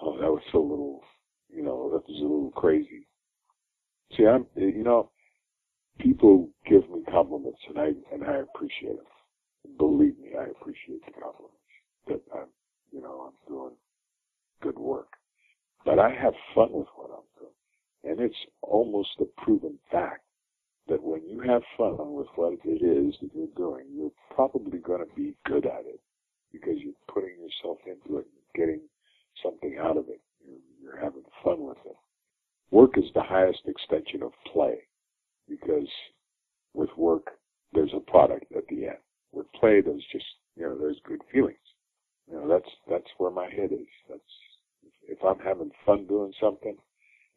So that was a little, you know, that was a little crazy. See, people give me compliments, and I appreciate them. Believe me, I appreciate the compliments that I'm doing good work. But I have fun with what I'm doing. And it's almost a proven fact that when you have fun with what it is that you're doing, you're probably going to be good at it because you're putting yourself into it and getting something out of it. You're having fun with it. Work is the highest extension of play because with work, there's a product at the end. With play, there's just, there's good feelings. That's where my head is. If I'm having fun doing something,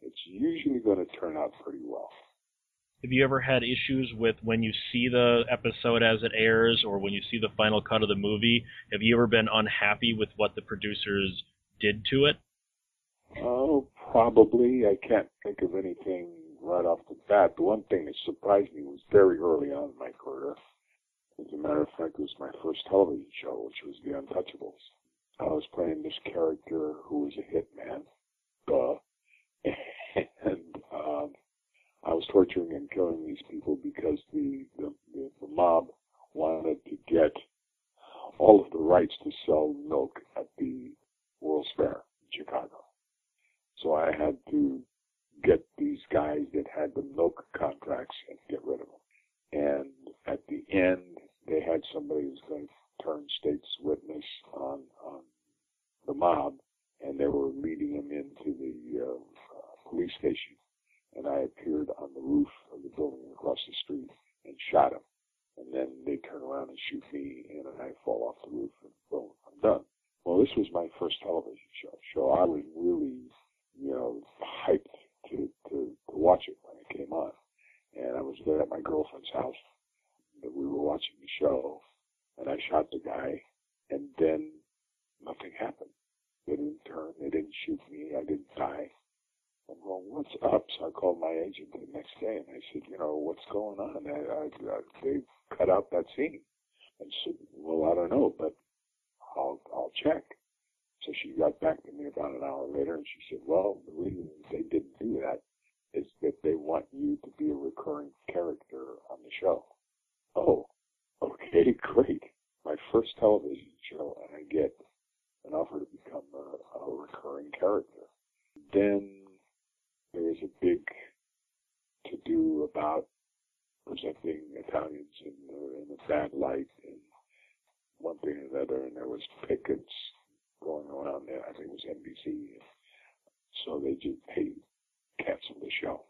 it's usually going to turn out pretty well. Have you ever had issues with when you see the episode as it airs or when you see the final cut of the movie? Have you ever been unhappy with what the producers did to it? Oh, probably. I can't think of anything right off the bat. The one thing that surprised me was very early on in my career. As a matter of fact, it was my first television show, which was The Untouchables. I was playing this character who was a hitman, and I was torturing and killing these people because the mob wanted to get all of the rights to sell milk at the World's Fair in Chicago. So I had to get these guys that had the milk contracts and get rid of them. And at the end, they had somebody who was going to turn state's witness on the mob, and they were leading him into the police station. And I appeared on the roof of the building across the street and shot him. And then they turn around and shoot me, and I fall off the roof, and boom, I'm done. Well, this was my first television show, so I was really, hyped to watch it when it came on. And I was there at my girlfriend's house, that we were watching the show, and I shot the guy, and then nothing happened. They didn't turn, they didn't shoot me, I didn't die. I'm going, what's up? So I called my agent the next day, and I said, what's going on? They cut out that scene. And she said, well, I don't know, but I'll check. So she got back to me about an hour later, and she said, well, the reason they didn't do that is that they want you to be a recurring character on the show. Oh, okay, great. My first television show, and I get an offer to become a recurring character. Then there was a big to-do about presenting Italians in a bad light and one thing or another, and there was pickets going around there. I think it was NBC. So they just canceled the show.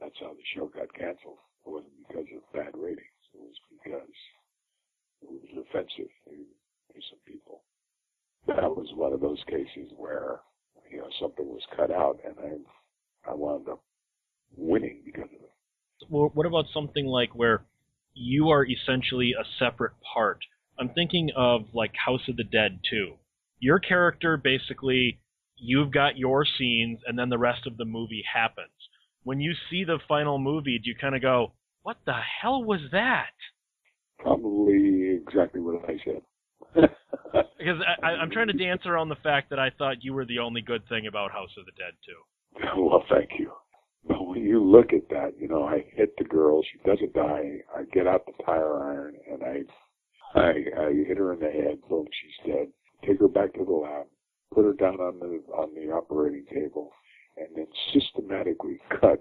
That's how the show got canceled. It wasn't because of bad ratings. It was because it was offensive to some people. That was one of those cases where, something was cut out, and I wound up winning because of it. Well, what about something like where you are essentially a separate part? I'm thinking of like House of the Dead 2. Your character basically, you've got your scenes, and then the rest of the movie happens. When you see the final movie, do you kind of go, what the hell was that? Probably exactly what I said. Because I'm trying to dance around the fact that I thought you were the only good thing about House of the Dead 2. Well, thank you. But when you look at that, I hit the girl, she doesn't die, I get out the tire iron, and I hit her in the head, boom, she's dead. take her back to the lab, put her down on the operating table, and then systematically cut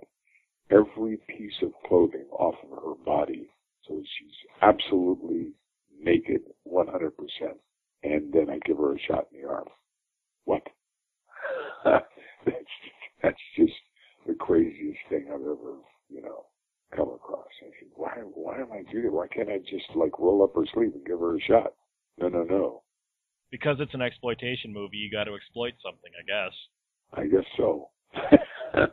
every piece of clothing off of her body so she's absolutely naked 100%, and then I give her a shot in the arm. What? That's just the craziest thing I've ever, come across. I said, why am I doing it? Why can't I just, roll up her sleeve and give her a shot? No. Because it's an exploitation movie, you got to exploit something, I guess. I guess so. It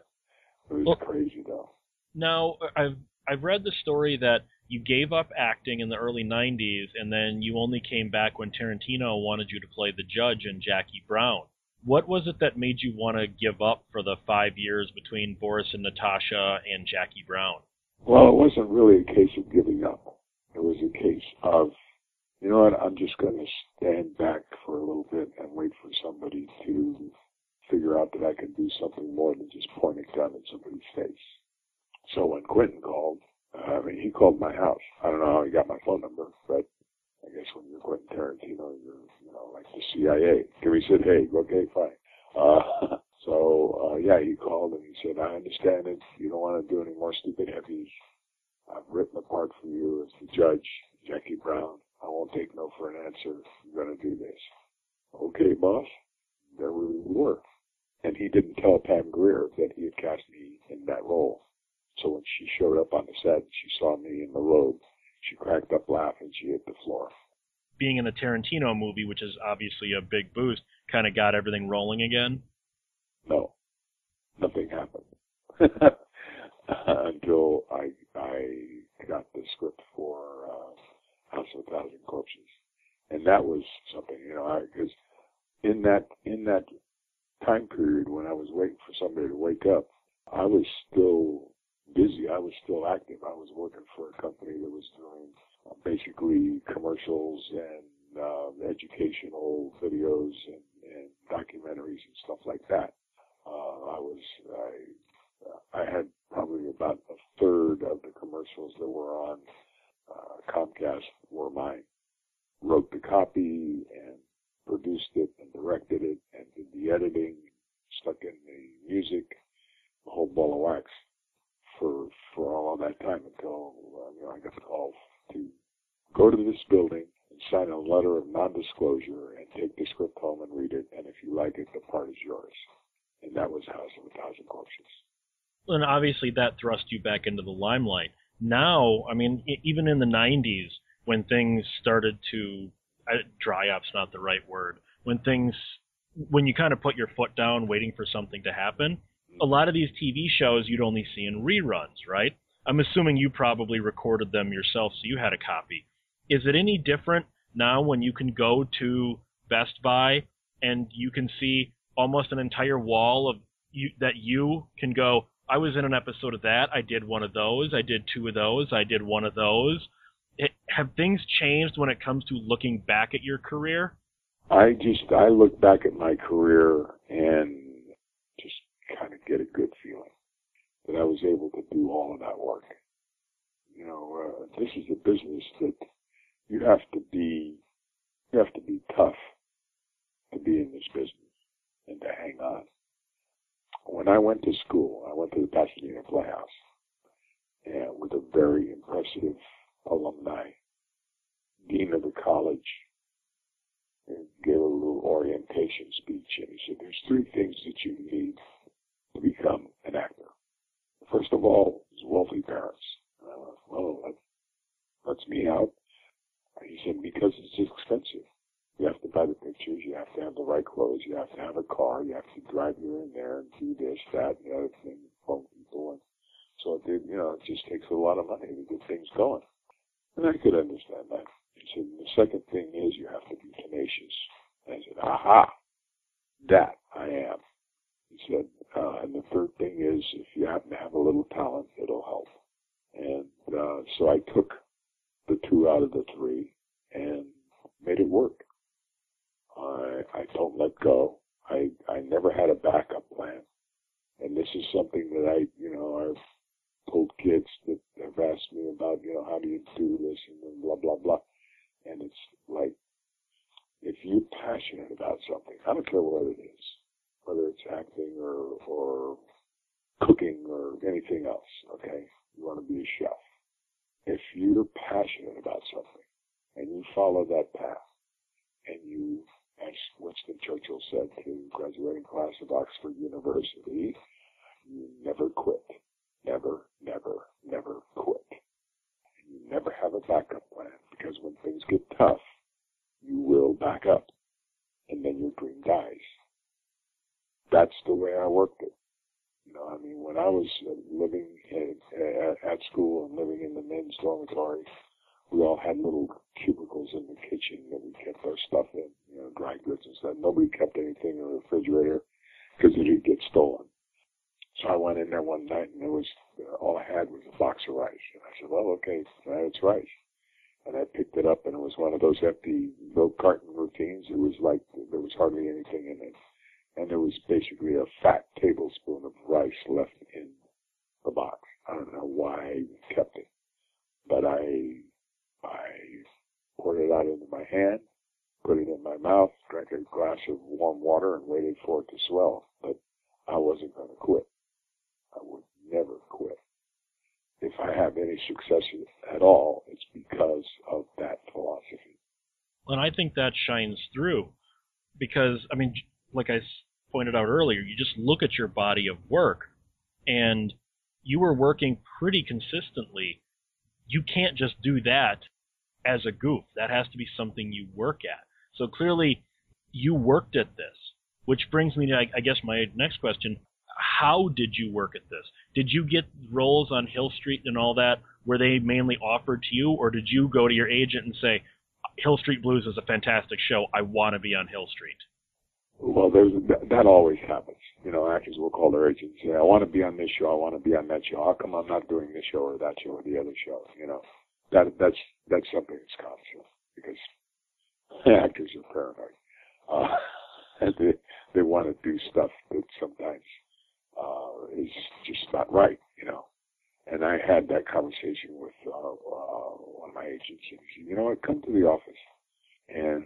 was crazy, though. Now, I've read the story that you gave up acting in the early 90s, and then you only came back when Tarantino wanted you to play the judge in Jackie Brown. What was it that made you want to give up for the 5 years between Boris and Natasha and Jackie Brown? Well, it wasn't really a case of giving up. It was a case of, you know what, I'm just going to stand back for a little bit and wait for somebody to figure out that I can do something more than just point a gun at somebody's face. So when Quentin called, he called my house. I don't know how he got my phone number, but I guess when you're Quentin Tarantino, you're, like the CIA. Give me Sid Haig. Okay, fine. He called and he said, I understand it. You don't want to do any more stupid heavies. I've written a part for you as the judge, Jackie Brown. I won't take no for an answer. You're going to do this. Okay, boss. There we were. And he didn't tell Pam Grier that he had cast me in that role. So when she showed up on the set and she saw me in the robe, she cracked up laughing. She hit the floor. Being in a Tarantino movie, which is obviously a big boost, kind of got everything rolling again? No. Nothing happened. Until I got the script for House of Thousand Corpses. And that was something, because in that time period when I was waiting for somebody to wake up, I was still busy. I was still active. I was working for a company that was doing basically commercials and educational videos and documentaries and stuff like that. I had probably about a third of the commercials that were on Comcast were mine. Wrote the copy and produced it and directed it and did the editing, stuck in the music, the whole ball of wax. For all of that time until I got the call to go to this building and sign a letter of non-disclosure and take the script home and read it, and if you like it, the part is yours. And that was House of a Thousand Corpses. And obviously that thrust you back into the limelight. Now, even in the 90s, when things started to... dry up's not the right word. When you kind of put your foot down waiting for something to happen... A lot of these TV shows you'd only see in reruns, right? I'm assuming you probably recorded them yourself, so you had a copy. Is it any different now when you can go to Best Buy and you can see almost an entire wall of that you can go, I was in an episode of that, I did one of those, I did two of those, I did one of those. Have things changed when it comes to looking back at your career? I look back at my career and just kind of get a good feeling that I was able to do all of that work. This is a business that you have to be tough to be in this business and to hang on. When I went to school, I went to the Pasadena Playhouse with a very impressive alumni, dean of the college, and gave a little orientation speech, and he said, there's three things that you need to become an actor. First of all, is wealthy parents. And I went, well, that lets me out. He said, because it's expensive. You have to buy the pictures, you have to have the right clothes, you have to have a car, you have to drive here and there and do this, that, and the other thing, phone people. And so it just takes a lot of money to get things going. And I could understand that. He said, the second thing is you have to be tenacious. And I said, aha, that I am. He said, and the third thing is, if you happen to have a little talent, it'll help. And so I took the two out of the three and made it work. I don't let go. I never had a backup plan. And this is something that I've told kids that have asked me about, how do you do this and blah, blah, blah. And it's like, if you're passionate about something, I don't care what it is, whether it's acting or cooking or anything else, okay? You want to be a chef. If you're passionate about something and you follow that path, and you, as Winston Churchill said to the graduating class of Oxford University, you never quit. Never, never, never quit. And you never have a backup plan, because when things get tough, you will back up, and then your dream dies. That's the way I worked it. You know, I mean, when I was living at school and living in the men's dormitory, we all had little cubicles in the kitchen that we kept our stuff in, you know, dry goods and stuff. Nobody kept anything in the refrigerator because it would get stolen. So I went in there one night, and it was all I had was a box of rice. And I said, well, okay, it's rice. And I picked it up, and it was one of those empty milk carton routines. It was like there was hardly anything in it. And there was basically a fat tablespoon of rice left in the box. I don't know why I even kept it. But I poured it out into my hand, put it in my mouth, drank a glass of warm water, and waited for it to swell. But I wasn't going to quit. I would never quit. If I have any success at all, it's because of that philosophy. And I think that shines through because, I mean, like I pointed out earlier, you just look at your body of work and you were working pretty consistently. You can't just do that as a goof. That has to be something you work at. So clearly you worked at this, which brings me to, I guess, my next question. How did you work at this? Did you get roles on Hill Street and all that? Were they mainly offered to you, or did you go to your agent and say, Hill Street Blues is a fantastic show. I want to be on Hill Street? Well, that always happens. You know, actors will call their agent and say, I want to be on this show. I want to be on that show. How come I'm not doing this show or that show or the other show? You know, that's something that's constant because actors are paranoid. And they want to do stuff that sometimes is just not right, you know. And I had that conversation with one of my agents, and he said, you know what, come to the office. And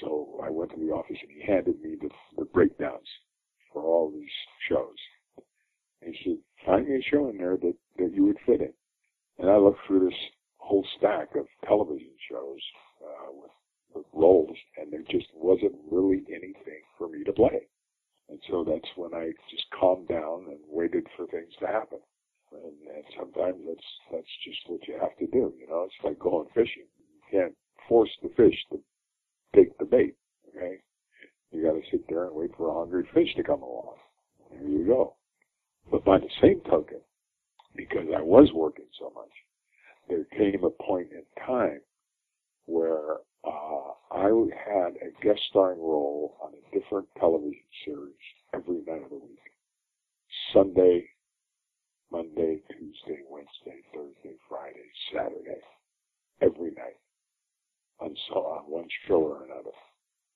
so I went to the office, and he handed me the breakdowns for all these shows. And he said, find me a show in there that you would fit in. And I looked through this whole stack of television shows with roles, and there just wasn't really anything for me to play. And so that's when I just calmed down and waited for things to happen. And sometimes that's just what you have to do, you know. It's like going fishing. You can't force the fish to take the bait, okay? You got to sit there and wait for a hungry fish to come along. There you go. But by the same token, because I was working so much, there came a point in time where I had a guest starring role on a different television series every night of the week. Sunday, Monday, Tuesday, Wednesday, Thursday, Friday, Saturday. Every night. And so on one show or another.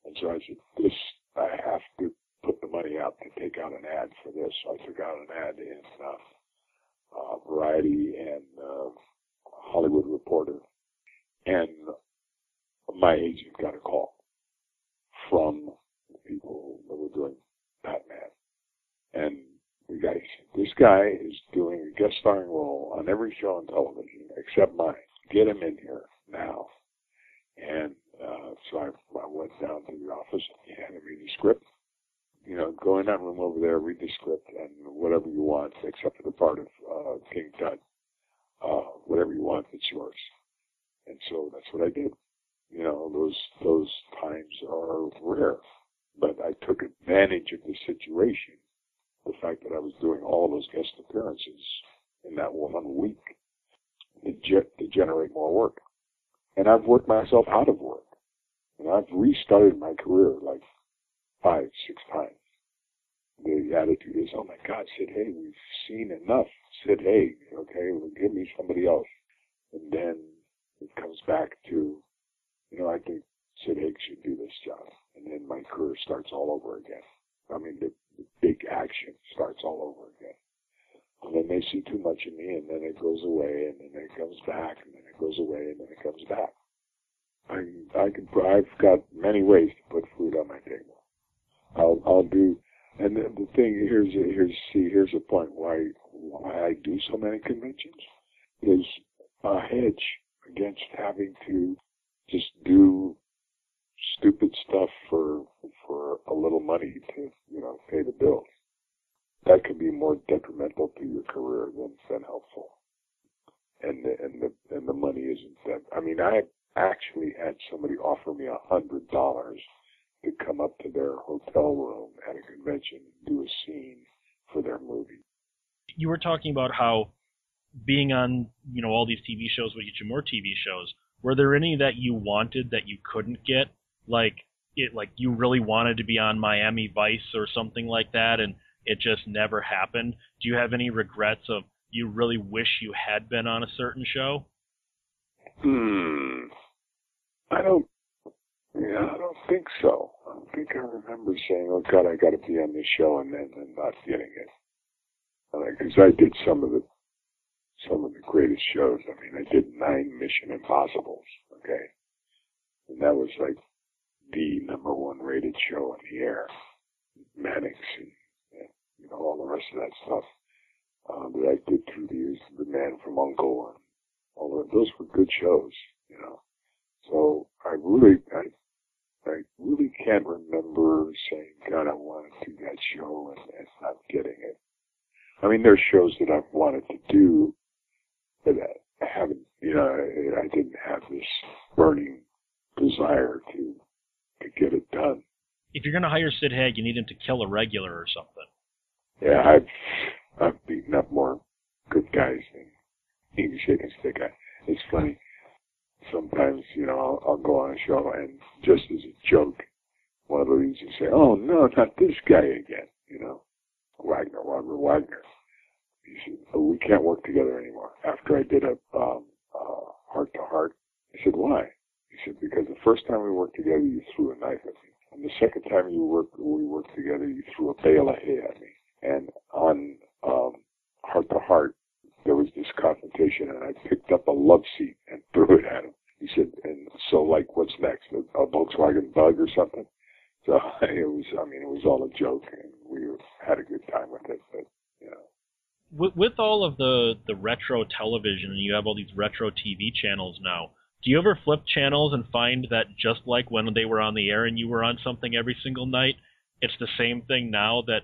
And so I said, I have to put the money out to take out an ad for this. So I took out an ad in Variety and Hollywood Reporter. And my agent got a call from the people that were doing Batman. And the guy said, this guy is doing a guest starring role on every show on television except mine. Get him in here now. And so I went down to the office, and he handed me the script. You know, go in that room over there, read the script, and whatever you want, except for the part of King Tut, whatever you want, it's yours. And so that's what I did. You know, those times are rare. But I took advantage of the situation, the fact that I was doing all those guest appearances in that 1 week to generate more work. And I've worked myself out of work. And I've restarted my career like 5-6 times. The attitude is, oh my God, Sid Haig, we've seen enough. Sid Haig, okay, well, give me somebody else. And then it comes back to, you know, I think Sid Haig should do this job. And then my career starts all over again. I mean, the big action starts all over again. And then they see too much in me, and then it goes away, and then it comes back, and then it goes away, and then it comes back. I've got many ways to put food on my table. I'll do, and the thing here's a point why I do so many conventions is a hedge against having to just do stupid stuff for a little money to pay the bills. That can be more detrimental to your career than helpful. And the money isn't that. I mean, I actually had somebody offer me $100 to come up to their hotel room at a convention and do a scene for their movie. You were talking about how being on, all these TV shows would get you more TV shows. Were there any that you wanted that you couldn't get? Like you really wanted to be on Miami Vice or something like that, and it just never happened. Do you have any regrets of you really wish you had been on a certain show? I don't think so. I don't think I remember saying, "Oh God, I got to be on this show," and not getting it. Because I did some of the greatest shows. I mean, I did 9 Mission Impossibles, okay, and that was like the number 1 rated show on the air. Mannix and all the rest of that stuff that I did through the years. The Man from U.N.C.L.E. and all of those were good shows, So I really can't remember saying, God, I wanted to do that show and not getting it. I mean, there's shows that I've wanted to do that I haven't, I didn't have this burning desire to get it done. If you're going to hire Sid Haig, you need him to kill a regular or something. Yeah, I've beaten up more good guys than you can shake and stick at. It's funny. Sometimes, I'll go on a show and just as a joke, one of the leads will say, oh, no, not this guy again, Robert Wagner. He said, oh, we can't work together anymore. After I did a Heart to Heart, I said, why? He said, because the first time we worked together, you threw a knife at me. And the second time we worked together, you threw a bale of hay at me. And on Heart to Heart, there was this confrontation, and I picked up a love seat and threw it at him. He said, and so, like, what's next, a Volkswagen Bug or something? So it was all a joke, and we had a good time with it, but, With all of the retro television, and you have all these retro TV channels now, do you ever flip channels and find that just like when they were on the air and you were on something every single night, it's the same thing now that,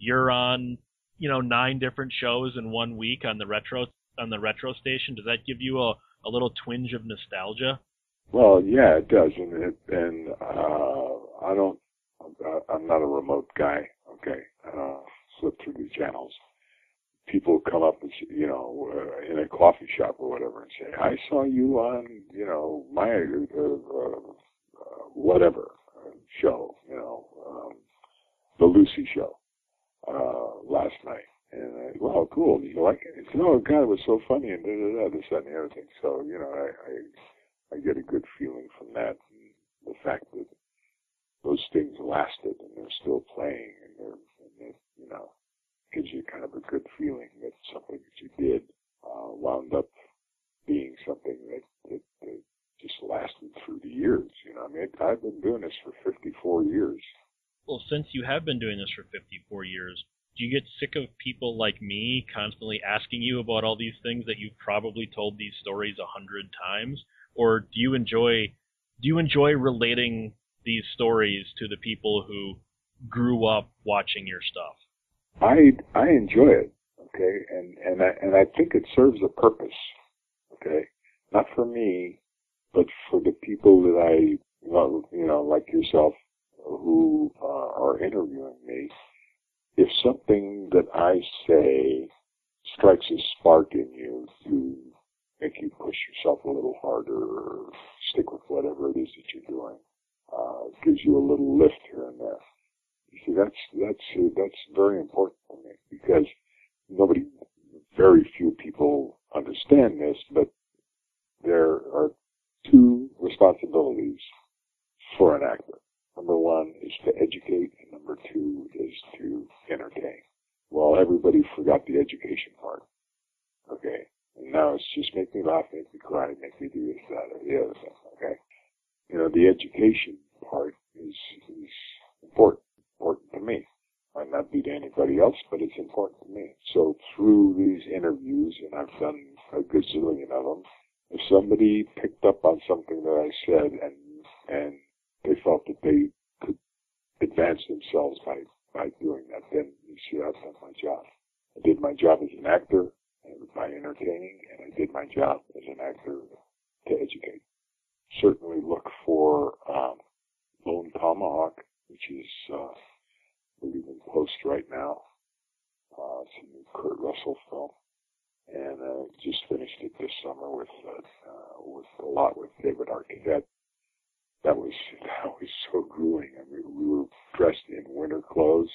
you're on... 9 different shows in one week on the retro station. Does that give you a little twinge of nostalgia? Well, yeah, it does, and I'm not a remote guy. Okay, flip through the channels. People come up and in a coffee shop or whatever and say, "I saw you on my whatever show, the Lucy show." Last night, and well, cool. Did you like it? It's, oh God, it was so funny, and this, that, and the other thing. So I get a good feeling from that, and the fact that those things lasted and they're still playing, and gives you kind of a good feeling that something that you did wound up being something that just lasted through the years. I've been doing this for 54 years. Well, since you have been doing this for 54 years, do you get sick of people like me constantly asking you about all these things that you've probably told these stories 100 times? Or do you enjoy relating these stories to the people who grew up watching your stuff? I enjoy it, okay, and I think it serves a purpose, okay, not for me, but for the people that I love, like yourself, who are interviewing me. If something that I say strikes a spark in you to make you push yourself a little harder or stick with whatever it is that you're doing, it gives you a little lift here and there. You see, that's very important to me, because very few people understand this, but there are 2 responsibilities for an actor. Number 1 is to educate, and number 2 is to entertain. Well, everybody forgot the education part, okay? And now it's just make me laugh, make me cry, make me do this, that, or the other thing, okay? you know, the education part is important to me. Might not be to anybody else, but it's important to me. So through these interviews, and I've done a good zillion of them, if somebody picked up on something that I said and they felt that they could advance themselves by doing that, then you see, I've done my job. I did my job as an actor by entertaining, and I did my job as an actor to educate. Certainly look for Lone Tomahawk, which is in post right now. It's a new Kurt Russell film, and just finished it this summer with a lot with David Arquette. That was so grueling. I mean, we were dressed in winter clothes.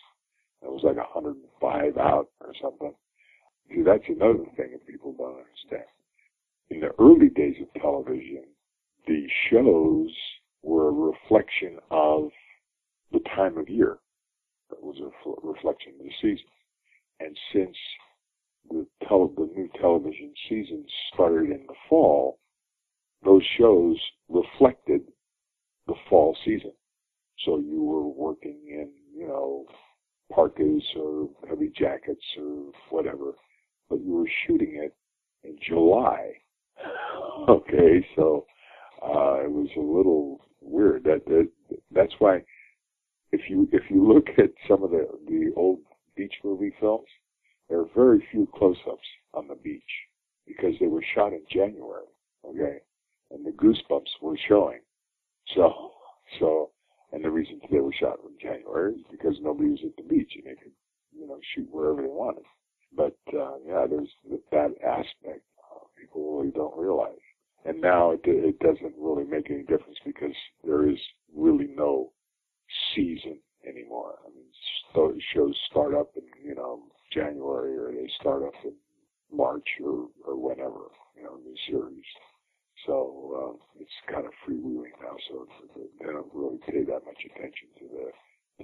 It was like 105 out or something. See, that's another thing that people don't understand. In the early days of television, the shows were a reflection of the time of year. It was a reflection of the season. And since the new television season started in the fall, those shows reflected the fall season. So you were working in, you know, parkas or heavy jackets or whatever, but you were shooting it in July. Okay, so it was a little weird. That's why if you look at some of the old beach movie films, there are very few close-ups on the beach because they were shot in January. Okay, and the Goosebumps were showing. So. And the reason they were shot in January is because nobody was at the beach and they could, you know, shoot wherever they wanted. But, yeah, there's that aspect people really don't realize. And now it doesn't really make any difference because there is really no season anymore. I mean, shows start up in, you know, January, or they start up in March or whenever, you know, new series. So it's kind of freewheeling now, so they don't really pay that much attention to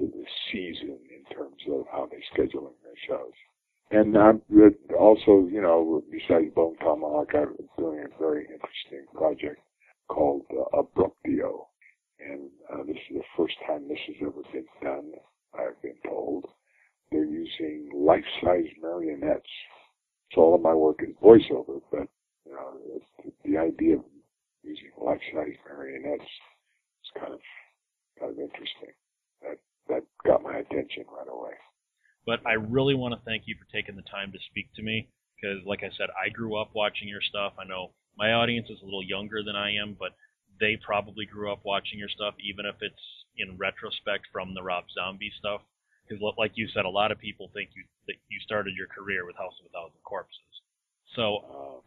the season in terms of how they're scheduling their shows. And also, you know, besides Bone Tomahawk, I'm doing a very interesting project called Abruptio. And this is the first time this has ever been done, I've been told. They're using life-size marionettes. So all of my work is voiceover, but you know, the idea of using life-size marionettes is kind of interesting. That got my attention right away. But I really want to thank you for taking the time to speak to me, because, like I said, I grew up watching your stuff. I know my audience is a little younger than I am, but they probably grew up watching your stuff, even if it's in retrospect from the Rob Zombie stuff. Because, like you said, a lot of people think that you started your career with House of a Thousand Corpses. So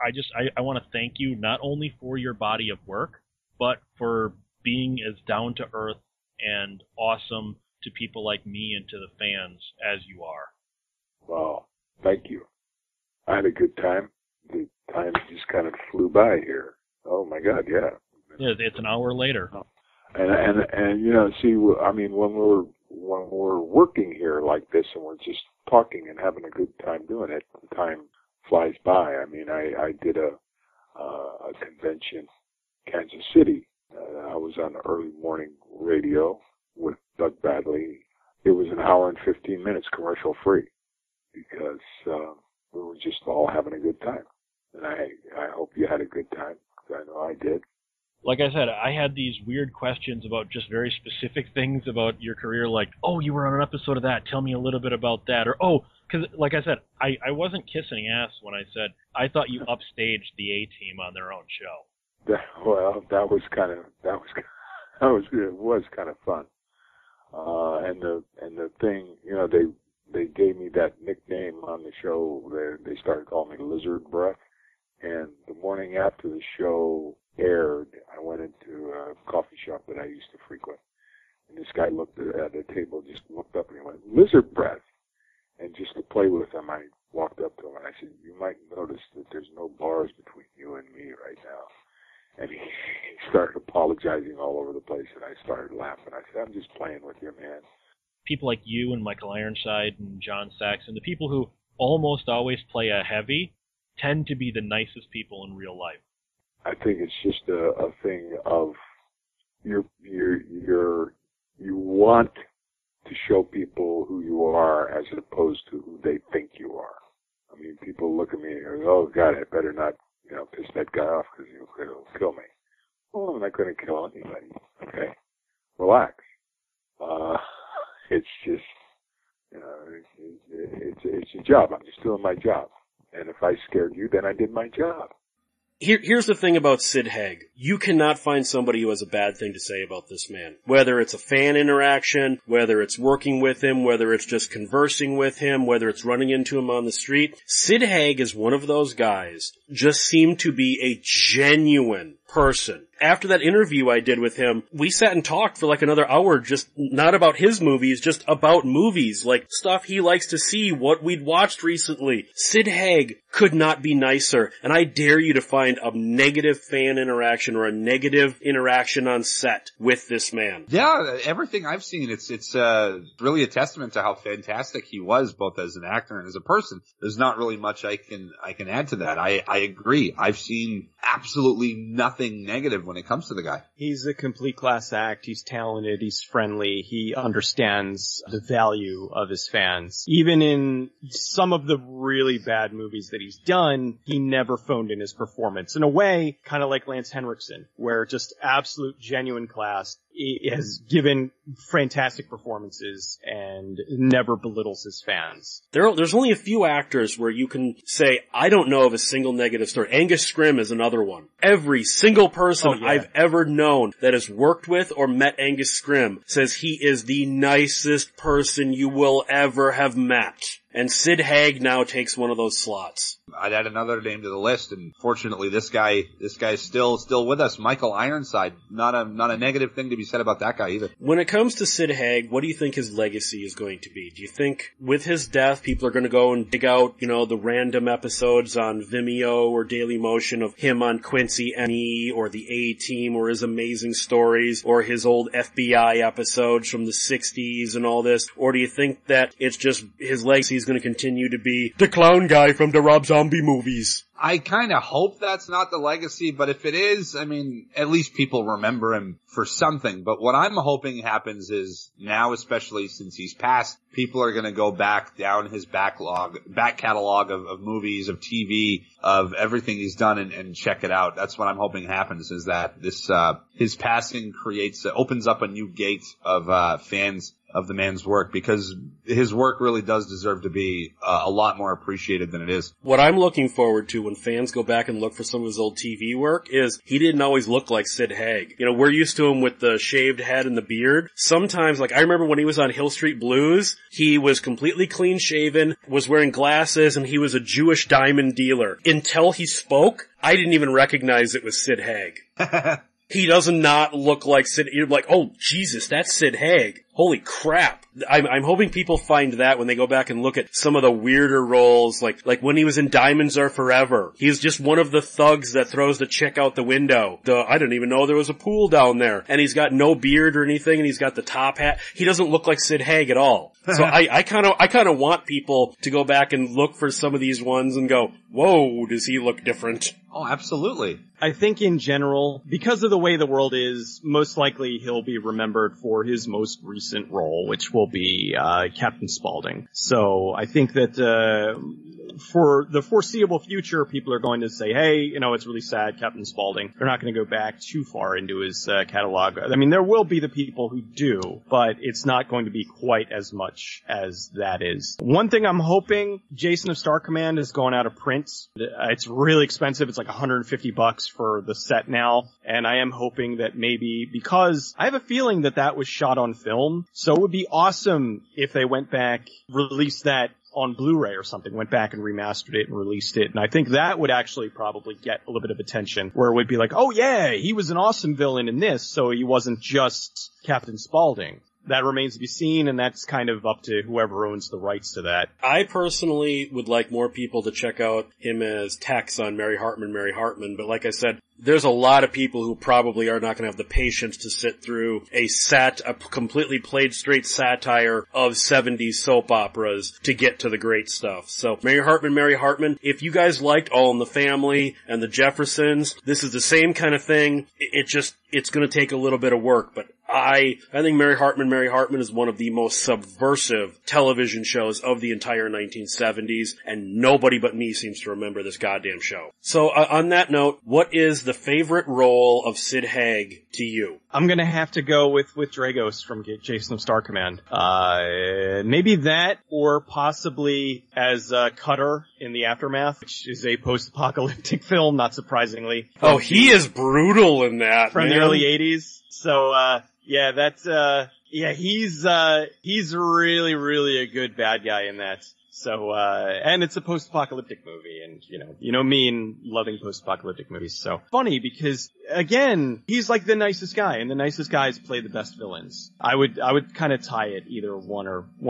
I want to thank you not only for your body of work, but for being as down to earth and awesome to people like me and to the fans as you are. Well, thank you. I had a good time. The time just kind of flew by here. Oh my God, yeah. It's an hour later. And you know, see, I mean, when we're working here like this and we're just talking and having a good time doing it, the time flies by. I mean, I did a convention in Kansas City. I was on early morning radio with Doug Badley. It was an hour and 15 minutes commercial free because we were just all having a good time. And I hope you had a good time, because I know I did. Like I said, I had these weird questions about just very specific things about your career, like, oh, you were on an episode of that, tell me a little bit about that, or, oh, because, like I said, I wasn't kissing ass when I said I thought you upstaged the A-Team on their own show. Well, it was kind of fun. And the thing, you know, they gave me that nickname on the show. They started calling me Lizard Breath. And the morning after the show aired, I went into a coffee shop that I used to frequent. And this guy looked at the table, just looked up, and he went, "Lizard Breath." And just to play with him, I walked up to him and I said, "You might notice that there's no bars between you and me right now." And he started apologizing all over the place, and I started laughing. I said, "I'm just playing with you, man." People like you and Michael Ironside and John Saxon, the people who almost always play a heavy, tend to be the nicest people in real life. I think it's just a thing of you want to show people who you are as opposed to who they think you are. I mean, people look at me and go, oh, God, I better not, you know, piss that guy off because he'll kill me. Well, I'm not going to kill anybody. Okay? Relax. It's just, you know, it's a job. I'm just doing my job. And if I scared you, then I did my job. Here's the thing about Sid Haig. You cannot find somebody who has a bad thing to say about this man. Whether it's a fan interaction, whether it's working with him, whether it's just conversing with him, whether it's running into him on the street. Sid Haig is one of those guys, just seemed to be a genuine person. After that interview I did with him, we sat and talked for like another hour, just not about his movies, just about movies, like stuff he likes to see, what we'd watched recently. Sid Haig could not be nicer, and I dare you to find a negative fan interaction or a negative interaction on set with this man. Yeah, everything I've seen, it's really a testament to how fantastic he was, both as an actor and as a person. There's not really much I can add to that. I agree. I've seen absolutely nothing negative when it comes to the guy. He's a complete class act. He's talented. He's friendly. He understands the value of his fans. Even in some of the really bad movies that he's done, he never phoned in his performance. In a way, kind of like Lance Henriksen, where just absolute genuine class. He has given fantastic performances and never belittles his fans. There's only a few actors where you can say, I don't know of a single negative story. Angus Scrimm is another one. Every single person I've ever known that has worked with or met Angus Scrimm says he is the nicest person you will ever have met. And Sid Haig now takes one of those slots. I'd add another name to the list, and fortunately this guy's still with us, Michael Ironside. Not a negative thing to be said about that guy either. When it comes to Sid Haig, what do you think his legacy is going to be? Do you think with his death people are going to go and dig out, you know, the random episodes on Vimeo or Dailymotion of him on Quincy M.E. or the A-Team or his Amazing Stories or his old FBI episodes from the 60s and all this? Or do you think that it's just his legacy is going to continue to be the clown guy from the Rob Zombie movies? I kind of hope that's not the legacy, but if it is, I mean, at least people remember him for something. But what I'm hoping happens is now, especially since he's passed, people are going to go back down his back catalog of movies, of TV, of everything he's done and check it out. That's what I'm hoping happens, is that this his passing opens up a new gate of fans of the man's work, because his work really does deserve to be a lot more appreciated than it is. What I'm looking forward to when fans go back and look for some of his old TV work is he didn't always look like Sid Haig. You know, we're used to him with the shaved head and the beard. Sometimes, like I remember when he was on Hill Street Blues, he was completely clean shaven, was wearing glasses, and he was a Jewish diamond dealer. Until he spoke, I didn't even recognize it was Sid Haig. He does not look like Sid. You're like, oh, Jesus, that's Sid Haig. Holy crap. I'm hoping people find that when they go back and look at some of the weirder roles, like when he was in Diamonds Are Forever. He's just one of the thugs that throws the chick out the window. I didn't even know there was a pool down there. And he's got no beard or anything, and he's got the top hat. He doesn't look like Sid Haig at all. So I kind of want people to go back and look for some of these ones and go, whoa, does he look different? Oh, absolutely. I think in general, because of the way the world is, most likely he'll be remembered for his most recent role, which will be Captain Spaulding. So I think that for the foreseeable future, people are going to say, hey, you know, it's really sad, Captain Spaulding. They're not going to go back too far into his catalog. I mean, there will be the people who do, but it's not going to be quite as much as that is. One thing I'm hoping, Jason of Star Command has gone out of print. It's really expensive. It's like $150 for the set now. And I am hoping that maybe, because I have a feeling that was shot on film. So it would be awesome if they went back, released that on Blu-ray or something, went back and remastered it and released it. And I think that would actually probably get a little bit of attention, where it would be like, oh yeah, he was an awesome villain in this, so he wasn't just Captain Spaulding. That remains to be seen, and that's kind of up to whoever owns the rights to that. I personally would like more people to check out him as Tex on Mary Hartman, but like I said, there's a lot of people who probably are not going to have the patience to sit through a completely played straight satire of 70s soap operas to get to the great stuff. So Mary Hartman, if you guys liked All in the Family and the Jeffersons, this is the same kind of thing. It's going to take a little bit of work, but I think Mary Hartman is one of the most subversive television shows of the entire 1970s, and nobody but me seems to remember this goddamn show. So on that note, what is the favorite role of Sid Haig to you? I'm going to have to go with Dragos from Jason of Star Command. Maybe that, or possibly as Cutter in The Aftermath, which is a post-apocalyptic film, not surprisingly. Oh, he is brutal in that, from the early 80s. So, yeah, that's, he's really, really a good bad guy in that. So, and it's a post-apocalyptic movie, and, you know me and loving post-apocalyptic movies. So funny because, again, he's like the nicest guy, and the nicest guys play the best villains. I would kind of tie it either one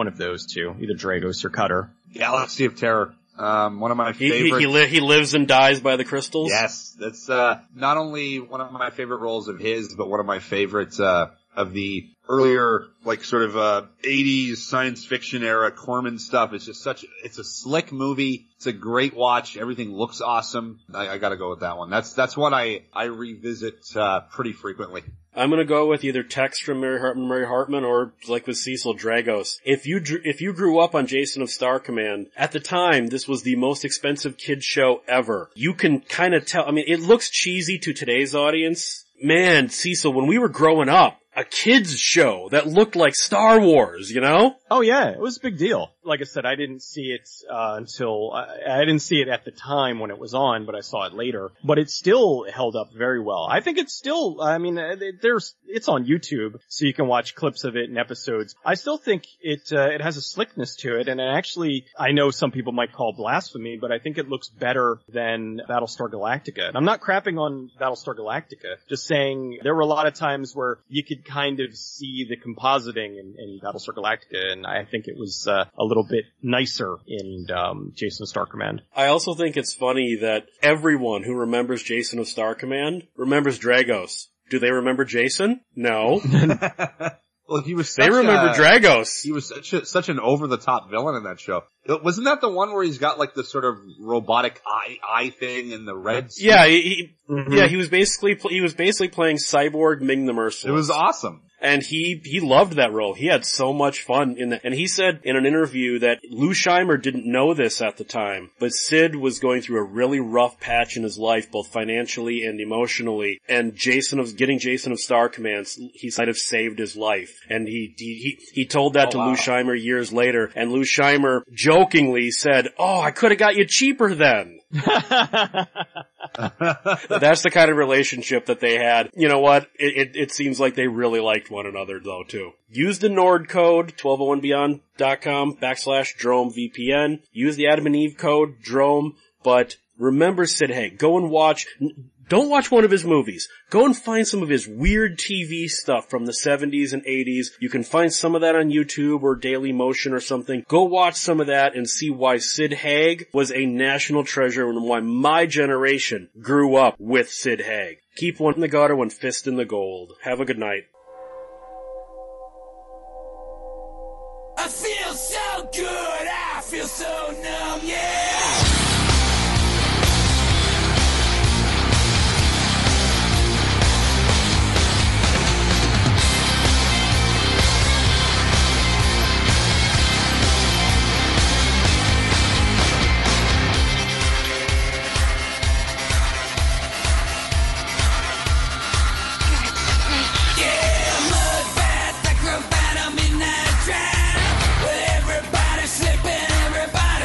of those two, either Dragos or Cutter. Galaxy of Terror. One of my favorite. He lives and dies by the crystals? Yes. That's, not only one of my favorite roles of his, but one of my favorites, of the earlier, like, sort of, 80s science fiction era Corman stuff. It's just it's a slick movie. It's a great watch. Everything looks awesome. I gotta go with that one. That's one I revisit, pretty frequently. I'm gonna go with either Tex from Mary Hartman, or, like with Cecil, Dragos. If you grew up on Jason of Star Command, at the time, this was the most expensive kid show ever. You can kinda tell, it looks cheesy to today's audience. Man, Cecil, when we were growing up, a kids show that looked like Star Wars, Oh yeah, it was a big deal. Like I said, I didn't see it at the time when it was on, but I saw it later. But it still held up very well. I think it's still, it's on YouTube, so you can watch clips of it and episodes. I still think it has a slickness to it, and it actually, I know some people might call blasphemy, but I think it looks better than Battlestar Galactica. And I'm not crapping on Battlestar Galactica, just saying there were a lot of times where you could kind of see the compositing in Battlestar Galactica, and I think it was a little bit nicer in Jason of Star Command. I also think it's funny that everyone who remembers Jason of Star Command remembers Dragos. Do they remember Jason? No. Well, Dragos. He was such an over-the-top villain in that show. Wasn't that the one where he's got, like, the sort of robotic eye thing and the red suit? Yeah, he was basically playing Cyborg Ming the Merciless. It was awesome. And he loved that role. He had so much fun in that. And he said in an interview that Lou Scheimer didn't know this at the time, but Sid was going through a really rough patch in his life, both financially and emotionally. And getting Jason of Star Command, he might have saved his life. And he told that to Lou Scheimer years later. And Lou Scheimer jokingly said, "Oh, I could have got you cheaper then." That's the kind of relationship that they had. You know what? It seems like they really liked one another, though, too. Use the Nord code, 1201beyond.com/DromeVPN. Use the Adam and Eve code, Drome. But remember Sid Haig. Go and watch... Don't watch one of his movies. Go and find some of his weird TV stuff from the 70s and 80s. You can find some of that on YouTube or Daily Motion or something. Go watch some of that and see why Sid Haig was a national treasure and why my generation grew up with Sid Haig. Keep one in the gutter, one fist in the gold. Have a good night. I feel so good. I feel so numb, yeah.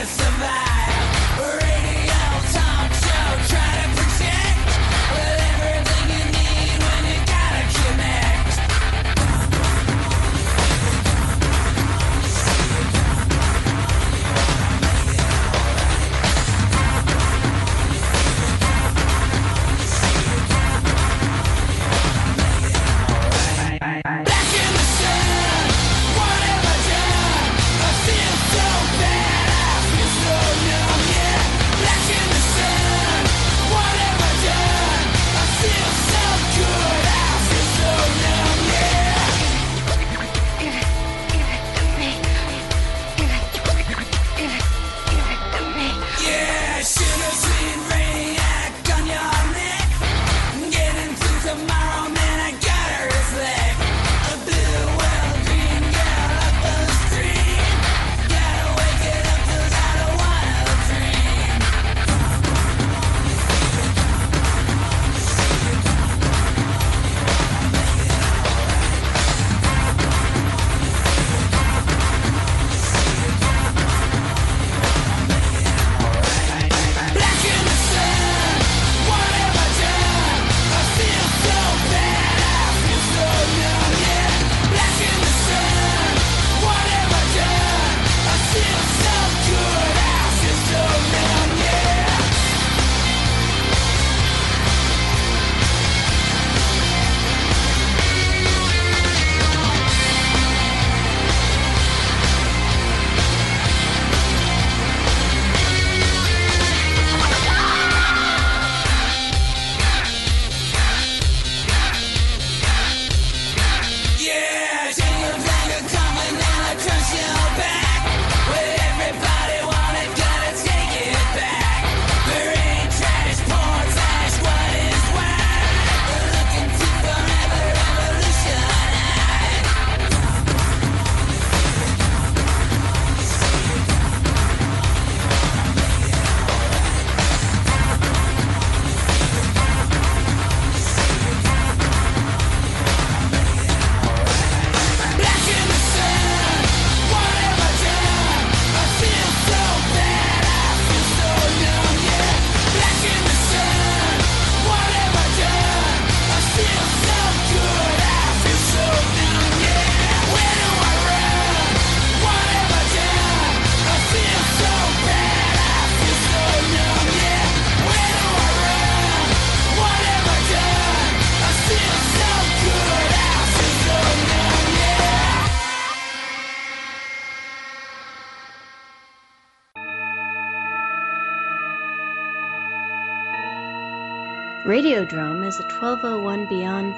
Survive. Radiodrome is a 1201 Beyond